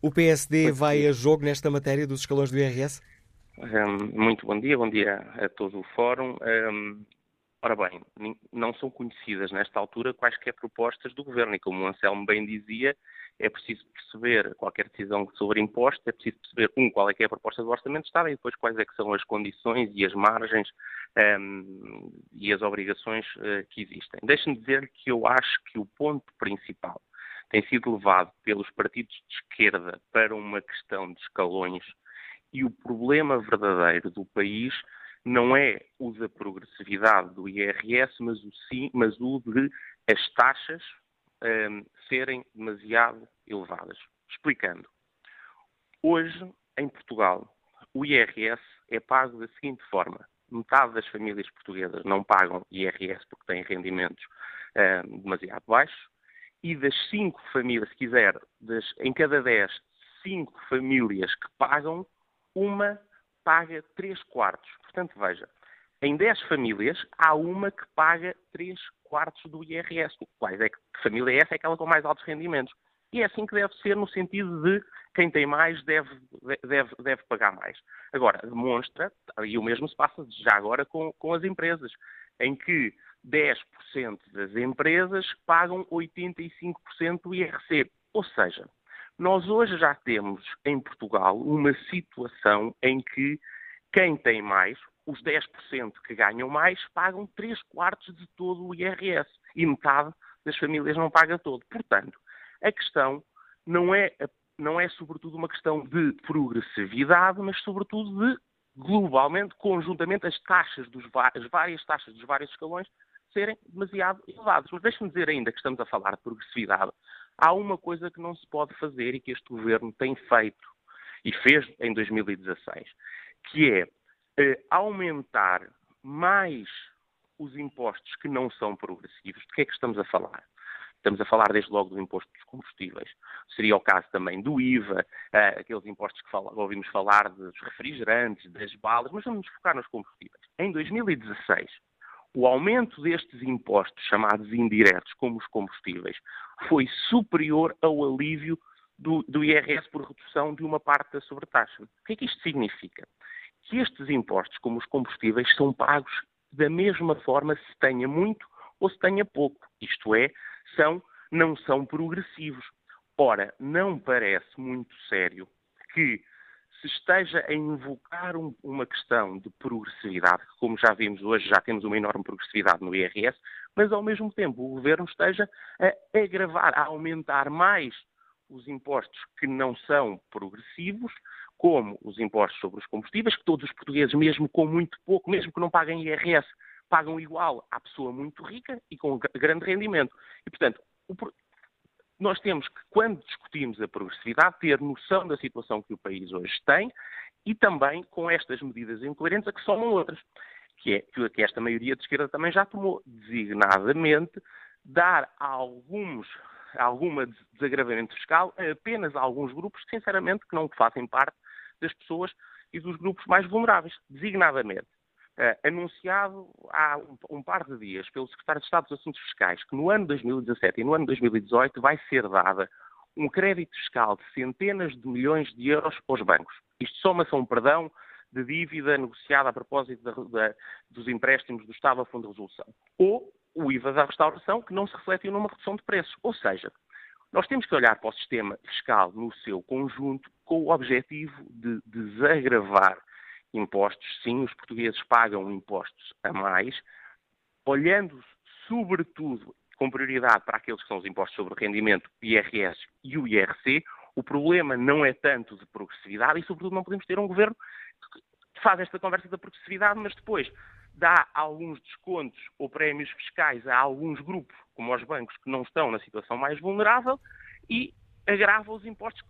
O P S D vai a jogo nesta matéria dos escalões do I R S? Um, muito bom dia, bom dia a todo o fórum. Um, ora bem, não são conhecidas nesta altura quaisquer propostas do Governo e, como o Anselmo bem dizia, é preciso perceber qualquer decisão sobre impostos, é preciso perceber, um, qual é que é a proposta do Orçamento de Estado e depois quais é que são as condições e as margens um, e as obrigações uh, que existem. Deixe-me dizer-lhe que eu acho que o ponto principal tem sido levado pelos partidos de esquerda para uma questão de escalões. E o problema verdadeiro do país não é o da progressividade do I R S, mas o, sim, mas o de as taxas um, serem demasiado elevadas. Explicando. Hoje, em Portugal, o I R S é pago da seguinte forma. Metade das famílias portuguesas não pagam I R S porque têm rendimentos um, demasiado baixos. E das cinco famílias, se quiser, das, em cada dez, cinco famílias que pagam, uma paga três quartos. Portanto, veja, em dez famílias há uma que paga três quartos do I R S. Quais é que família é essa? É aquela com mais altos rendimentos. E é assim que deve ser, no sentido de quem tem mais deve, deve, deve pagar mais. Agora, demonstra, e o mesmo se passa já agora com, com as empresas, em que dez por cento das empresas pagam oitenta e cinco por cento do I R C. Ou seja, nós hoje já temos em Portugal uma situação em que quem tem mais, os dez por cento que ganham mais, pagam três quartos de todo o I R S e metade das famílias não paga todo. Portanto, a questão não é, não é sobretudo uma questão de progressividade, mas sobretudo de, globalmente, conjuntamente, as taxas dos, as várias taxas dos vários escalões serem demasiado elevadas. Mas deixe-me dizer ainda que estamos a falar de progressividade. Há uma coisa que não se pode fazer e que este governo tem feito e fez em dois mil e dezasseis, que é eh, aumentar mais os impostos que não são progressivos. De que é que estamos a falar? Estamos a falar desde logo do imposto dos combustíveis. Seria o caso também do I V A, aqueles impostos que fala, ouvimos falar dos refrigerantes, das balas, mas vamos nos focar nos combustíveis. Em dois mil e dezasseis, o aumento destes impostos, chamados indiretos, como os combustíveis, foi superior ao alívio do, do I R S por redução de uma parte da sobretaxa. O que é que isto significa? Que estes impostos, como os combustíveis, são pagos da mesma forma se tenha muito ou se tenha pouco. Isto é, são, não são progressivos. Ora, não parece muito sério que se esteja a invocar um, uma questão de progressividade, que como já vimos hoje, já temos uma enorme progressividade no I R S, mas ao mesmo tempo o Governo esteja a agravar, a aumentar mais os impostos que não são progressivos, como os impostos sobre os combustíveis, que todos os portugueses, mesmo com muito pouco, mesmo que não paguem I R S, pagam igual à pessoa muito rica e com grande rendimento. E, portanto, o, nós temos que, quando discutimos a progressividade, ter noção da situação que o país hoje tem e também, com estas medidas incoerentes, a que somam outras, que é que esta maioria de esquerda também já tomou, designadamente, dar a alguns... alguma desagravamento fiscal a apenas a alguns grupos, sinceramente, que não fazem parte das pessoas e dos grupos mais vulneráveis, designadamente. Uh, anunciado há um, um par de dias pelo Secretário de Estado dos Assuntos Fiscais que no ano dois mil e dezassete e no ano dois mil e dezoito vai ser dada um crédito fiscal de centenas de milhões de euros aos bancos. Isto soma-se a um perdão de dívida negociada a propósito da, da, dos empréstimos do Estado a Fundo de Resolução. Ou o I V A da restauração, que não se refletiu numa redução de preços. Ou seja, nós temos que olhar para o sistema fiscal no seu conjunto com o objetivo de desagravar impostos. Sim, os portugueses pagam impostos a mais, olhando sobretudo com prioridade para aqueles que são os impostos sobre rendimento, I R S e o I R C. O problema não é tanto de progressividade e, sobretudo, não podemos ter um governo que faz esta conversa da progressividade, mas depois dá alguns descontos ou prémios fiscais a alguns grupos, como os bancos, que não estão na situação mais vulnerável, e agrava os impostos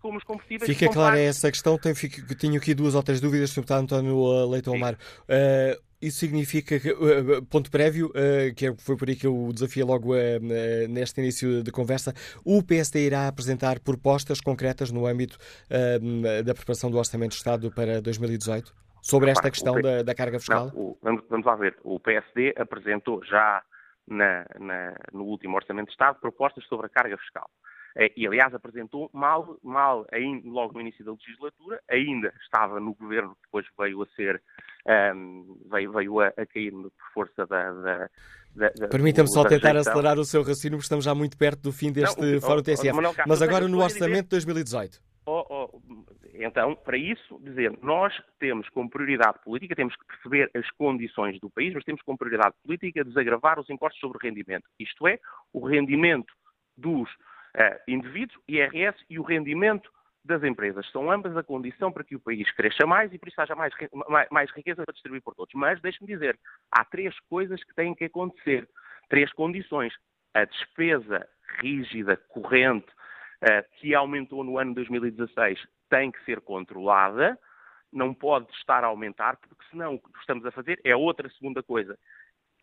como os combustíveis. Fica clara essa questão. Tenho, fico, tenho aqui duas ou três dúvidas sobre o deputado António Leitão Amaro. Uh, isso significa que, uh, ponto prévio, uh, que foi por aí que eu desafio logo uh, uh, neste início de conversa, o P S D irá apresentar propostas concretas no âmbito uh, da preparação do Orçamento do Estado para dois mil e dezoito? Sobre esta questão P... da, da carga fiscal? Não, o, vamos, vamos lá ver. O P S D apresentou já na, na, no último Orçamento de Estado propostas sobre a carga fiscal. E, aliás, apresentou mal, mal ainda, logo no início da legislatura, ainda estava no governo, que depois veio a ser, um, veio, veio a, a cair por força da... da Permita-me só tentar acelerar o seu raciocínio, porque estamos já muito perto do fim deste não, o, Fórum o, T S F. Manuel, Mas agora no Orçamento de dois mil e dezoito. Oh, oh, então, para isso, dizer, nós temos como prioridade política, temos que perceber as condições do país, mas temos como prioridade política desagravar os impostos sobre o rendimento. Isto é, o rendimento dos uh, indivíduos, I R S, e o rendimento das empresas. São ambas a condição para que o país cresça mais e por isso haja mais, mais, mais riqueza para distribuir por todos. Mas, deixe-me dizer, há três coisas que têm que acontecer. Três condições. A despesa rígida, corrente, que aumentou no ano dois mil e dezasseis, tem que ser controlada, não pode estar a aumentar, porque senão o que estamos a fazer é outra segunda coisa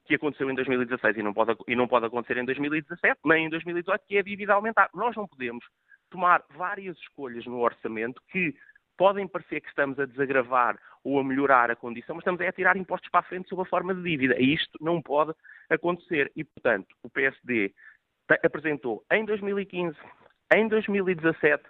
que aconteceu em dois mil e dezasseis e não pode, e não pode acontecer em dois mil e dezassete, nem em dois mil e dezoito, que é a dívida aumentar. Nós não podemos tomar várias escolhas no orçamento que podem parecer que estamos a desagravar ou a melhorar a condição, mas estamos a tirar impostos para a frente sob a forma de dívida. E isto não pode acontecer. E, portanto, o P S D apresentou em dois mil e quinze... Em dois mil e dezassete,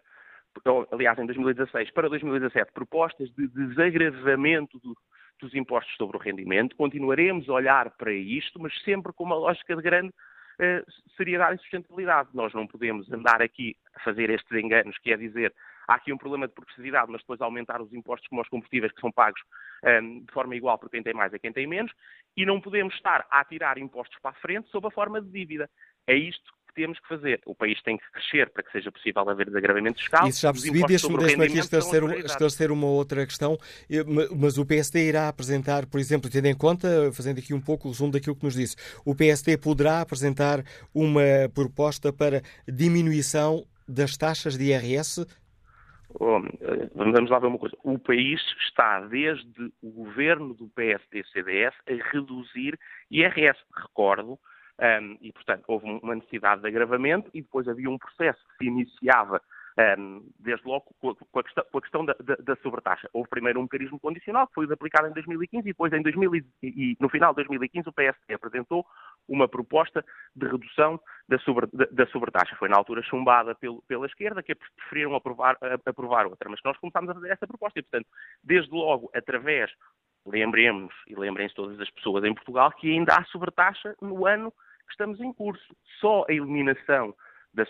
aliás, em dois mil e dezasseis para dois mil e dezassete, propostas de desagravamento do, dos impostos sobre o rendimento. Continuaremos a olhar para isto, mas sempre com uma lógica de grande eh, seriedade e sustentabilidade. Nós não podemos andar aqui a fazer estes enganos, que é dizer, há aqui um problema de progressividade, mas depois aumentar os impostos como os combustíveis, que são pagos eh, de forma igual por quem tem mais a quem tem menos, e não podemos estar a tirar impostos para a frente sob a forma de dívida. É isto que temos que fazer. O país tem que crescer para que seja possível haver desagravamento fiscal. Isso já percebi. Deixe-me aqui esclarecer, esclarecer uma outra questão, mas o P S D irá apresentar, por exemplo, tendo em conta, fazendo aqui um pouco o zoom daquilo que nos disse, o P S D poderá apresentar uma proposta para diminuição das taxas de I R S? Oh, vamos lá ver uma coisa. O país está, desde o governo do P S D e C D S, a reduzir I R S. Recordo um, e, portanto, houve uma necessidade de agravamento e depois havia um processo que se iniciava um, desde logo com a questão, com a questão da, da, da sobretaxa. Houve primeiro um mecanismo condicional que foi aplicado em dois mil e quinze e depois, em dois mil e, e, no final de dois mil e quinze, o P S D apresentou uma proposta de redução da, sobre, da, da sobretaxa. Foi na altura chumbada pelo, pela esquerda, que preferiram aprovar, aprovar outra, mas nós começámos a fazer essa proposta e, portanto, desde logo, através, lembremos, e lembrem-se todas as pessoas em Portugal, que ainda há sobretaxa no ano que estamos em curso. Só a eliminação da,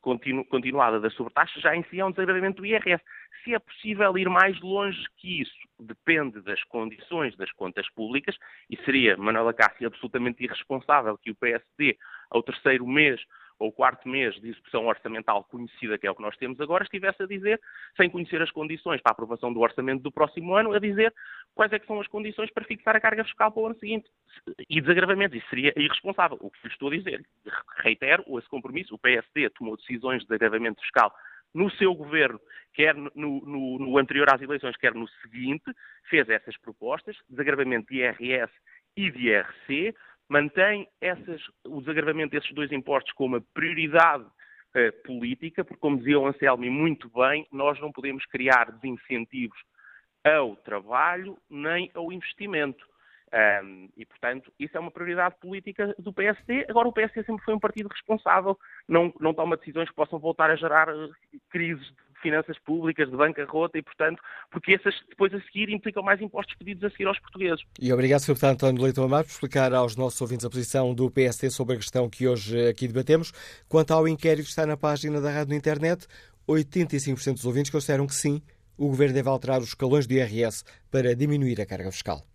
continu, continuada da sobretaxa já em si é um desagravamento do I R S. Se é possível ir mais longe que isso, depende das condições das contas públicas, e seria, Manuela Cássia, absolutamente irresponsável que o P S D, ao terceiro mês ou quarto mês de execução orçamental conhecida, que é o que nós temos agora, estivesse a dizer, sem conhecer as condições para a aprovação do orçamento do próximo ano, a dizer quais é que são as condições para fixar a carga fiscal para o ano seguinte. E desagravamento, isso seria irresponsável. O que lhe estou a dizer, reitero esse compromisso, o P S D tomou decisões de desagravamento fiscal no seu governo, quer no, no, no anterior às eleições, quer no seguinte, fez essas propostas, desagravamento de I R S e de I R C, mantém essas, o desagravamento desses dois impostos como a prioridade eh, política, porque, como dizia o Anselmo, e muito bem, nós não podemos criar desincentivos ao trabalho nem ao investimento. Um, e, portanto, isso é uma prioridade política do P S D. Agora, o P S D sempre foi um partido responsável, não, não toma decisões que possam voltar a gerar crises de finanças públicas, de bancarrota, e, portanto, porque essas depois a seguir implicam mais impostos pedidos a seguir aos portugueses. E obrigado, senhor deputado António Leitão Amaro, por explicar aos nossos ouvintes a posição do P S D sobre a questão que hoje aqui debatemos. Quanto ao inquérito que está na página da rádio na internet, oitenta e cinco por cento dos ouvintes consideram que sim, o governo deve alterar os escalões do I R S para diminuir a carga fiscal.